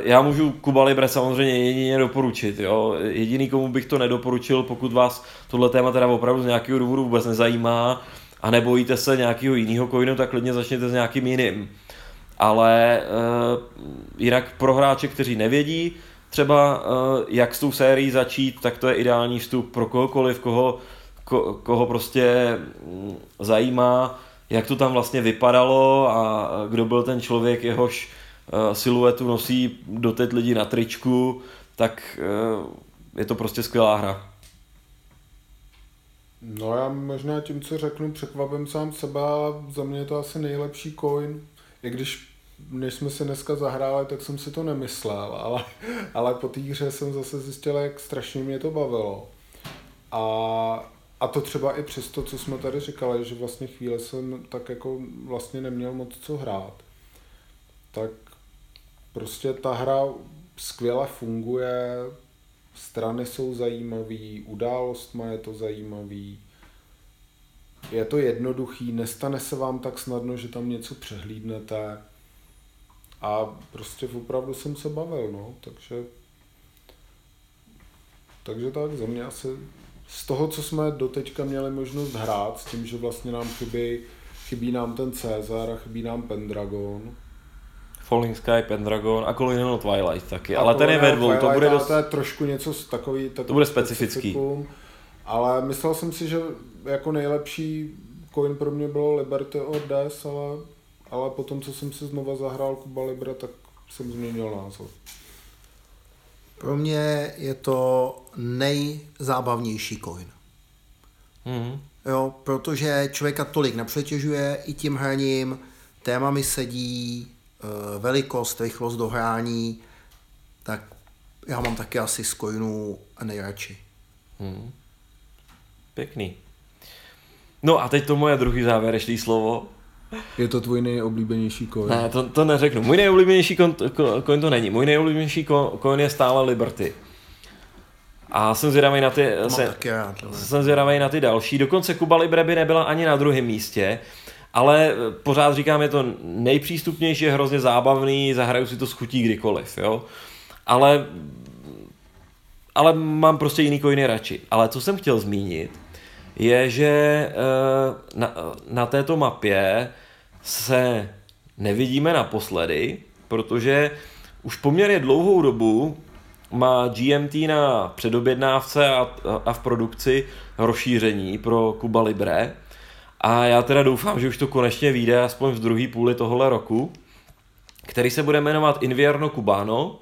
já můžu Cuba Libre samozřejmě jedině doporučit. Jo? Jediný, komu bych to nedoporučil, pokud vás tohle téma teda opravdu z nějakého důvodu vůbec nezajímá a nebojíte se nějakého jiného coinu, tak klidně začněte s nějakým jiným. Ale jinak pro hráče, kteří nevědí třeba, jak s tou sérií začít, tak to je ideální vstup pro kohokoliv, koho prostě zajímá, jak to tam vlastně vypadalo a kdo byl ten člověk, jehož siluetu nosí doteď lidi na tričku, tak je to prostě skvělá hra. No já možná tím, co řeknu, překvapím sám sebe, za mě je to asi nejlepší coin. I když, než jsme si dneska zahráli, tak jsem si to nemyslel, ale po té hře jsem zase zjistil, jak strašně mě to bavilo. A to třeba i přes to, co jsme tady říkali, že vlastně chvíle jsem tak jako vlastně neměl moc co hrát. Tak prostě ta hra skvěle funguje, strany jsou zajímavý, událost má je to zajímavý. Je to jednoduchý, nestane se vám tak snadno, že tam něco přehlídnete. A prostě opravdu jsem se bavil, no, takže tak za mě asi z toho, co jsme doteďka měli možnost hrát, s tím, že vlastně nám chybí nám ten Cezar a chybí nám Pendragon. Falling Sky, Pendragon a Colonial Twilight taky, ale ten je ve dvou, to bude dost... To je trošku něco takový... To bude specifický. Ale myslel jsem si, že jako nejlepší coin pro mě bylo Liberty or Death, ale potom, co jsem si znova zahrál Cuba Libre, tak jsem změnil názor. Pro mě je to nejzábavnější coin. Mm. Jo, protože člověka tolik nepřetěžuje, i tím hraním, témami sedí, velikost, rychlost dohrání, tak já mám taky asi z COINu nejradši. Mm. Pěkný. No a teď to moje druhý závěrečný slovo. Je to tvůj nejoblíbenější COIN? Ne, to neřeknu. Můj nejoblíbenější COIN to není. Můj nejoblíbenější COIN je stále Liberty. A jsem zvědavý na ty, jsem zvědavý na ty další. Dokonce Cuba Libre by nebyla ani na druhém místě, ale pořád říkám, je to nejpřístupnější, je hrozně zábavný, zahraju si to s chutí kdykoliv, jo. Ale mám prostě jiný COINy radši. Ale co jsem chtěl zmínit, je, že na této mapě se nevidíme naposledy, protože už poměrně dlouhou dobu má GMT na předobjednávce a v produkci rozšíření pro Cuba Libre. A já teda doufám, že už to konečně vyjde aspoň v druhé půli tohohle roku, který se bude jmenovat Invierno Cubano.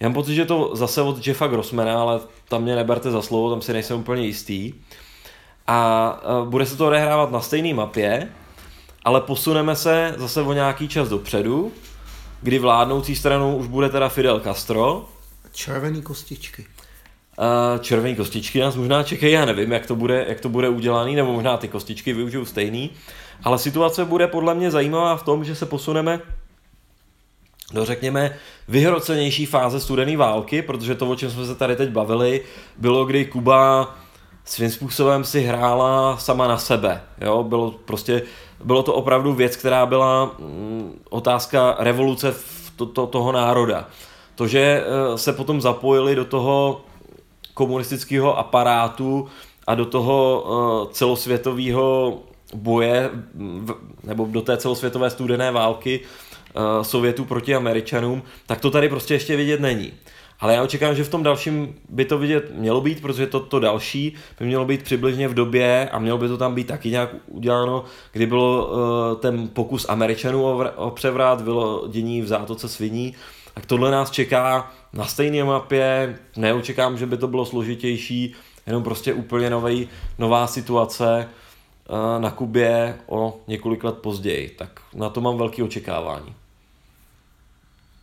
Já mám pocit, že to zase od Jeffa Grossmana, ale tam mě neberte za slovo, tam si nejsem úplně jistý. A bude se to odehrávat na stejné mapě, ale posuneme se zase o nějaký čas dopředu, kdy vládnoucí stranou už bude teda Fidel Castro. Červený kostičky. Červený kostičky nás možná čekají, já nevím, jak to bude udělaný, nebo možná ty kostičky využiju stejný, ale situace bude podle mě zajímavá v tom, že se posuneme do, řekněme, vyhrocenější fáze studené války, protože to, o čem jsme se tady teď bavili, bylo, kdy Kuba svým způsobem si hrála sama na sebe. Jo? Bylo to opravdu věc, která byla otázka revoluce toho národa. To, že se potom zapojili do toho komunistického aparátu a do toho celosvětového boje, nebo do té celosvětové studené války Sovětů proti Američanům, tak to tady prostě ještě vidět není. Ale já očekám, že v tom dalším by to vidět mělo být, protože to další by mělo být přibližně v době a mělo by to tam být taky nějak uděláno, kdy bylo ten pokus Američanů o převrat, bylo dění v Zátoce sviní. Tak tohle nás čeká na stejné mapě, neočekám, že by to bylo složitější, jenom prostě úplně nová situace na Kubě o několik let později. Tak na to mám velké očekávání.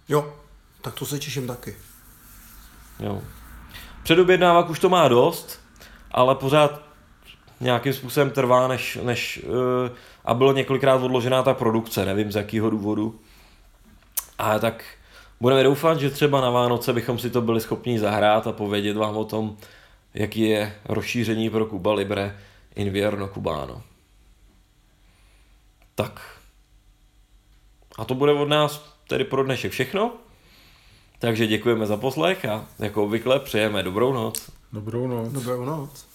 Jo, tak to se těším taky. Jo. Předobjednávák už to má dost, ale pořád nějakým způsobem trvá, než a bylo několikrát odložená ta produkce, nevím z jakého důvodu. A tak budeme doufat, že třeba na Vánoce bychom si to byli schopni zahrát a povědět vám o tom, jaký je rozšíření pro Cuba Libre Invierno Cubano. Tak. A to bude od nás tedy pro dnešek všechno. Takže děkujeme za poslech a jako obvykle přejeme dobrou noc. Dobrou noc. Dobrou noc.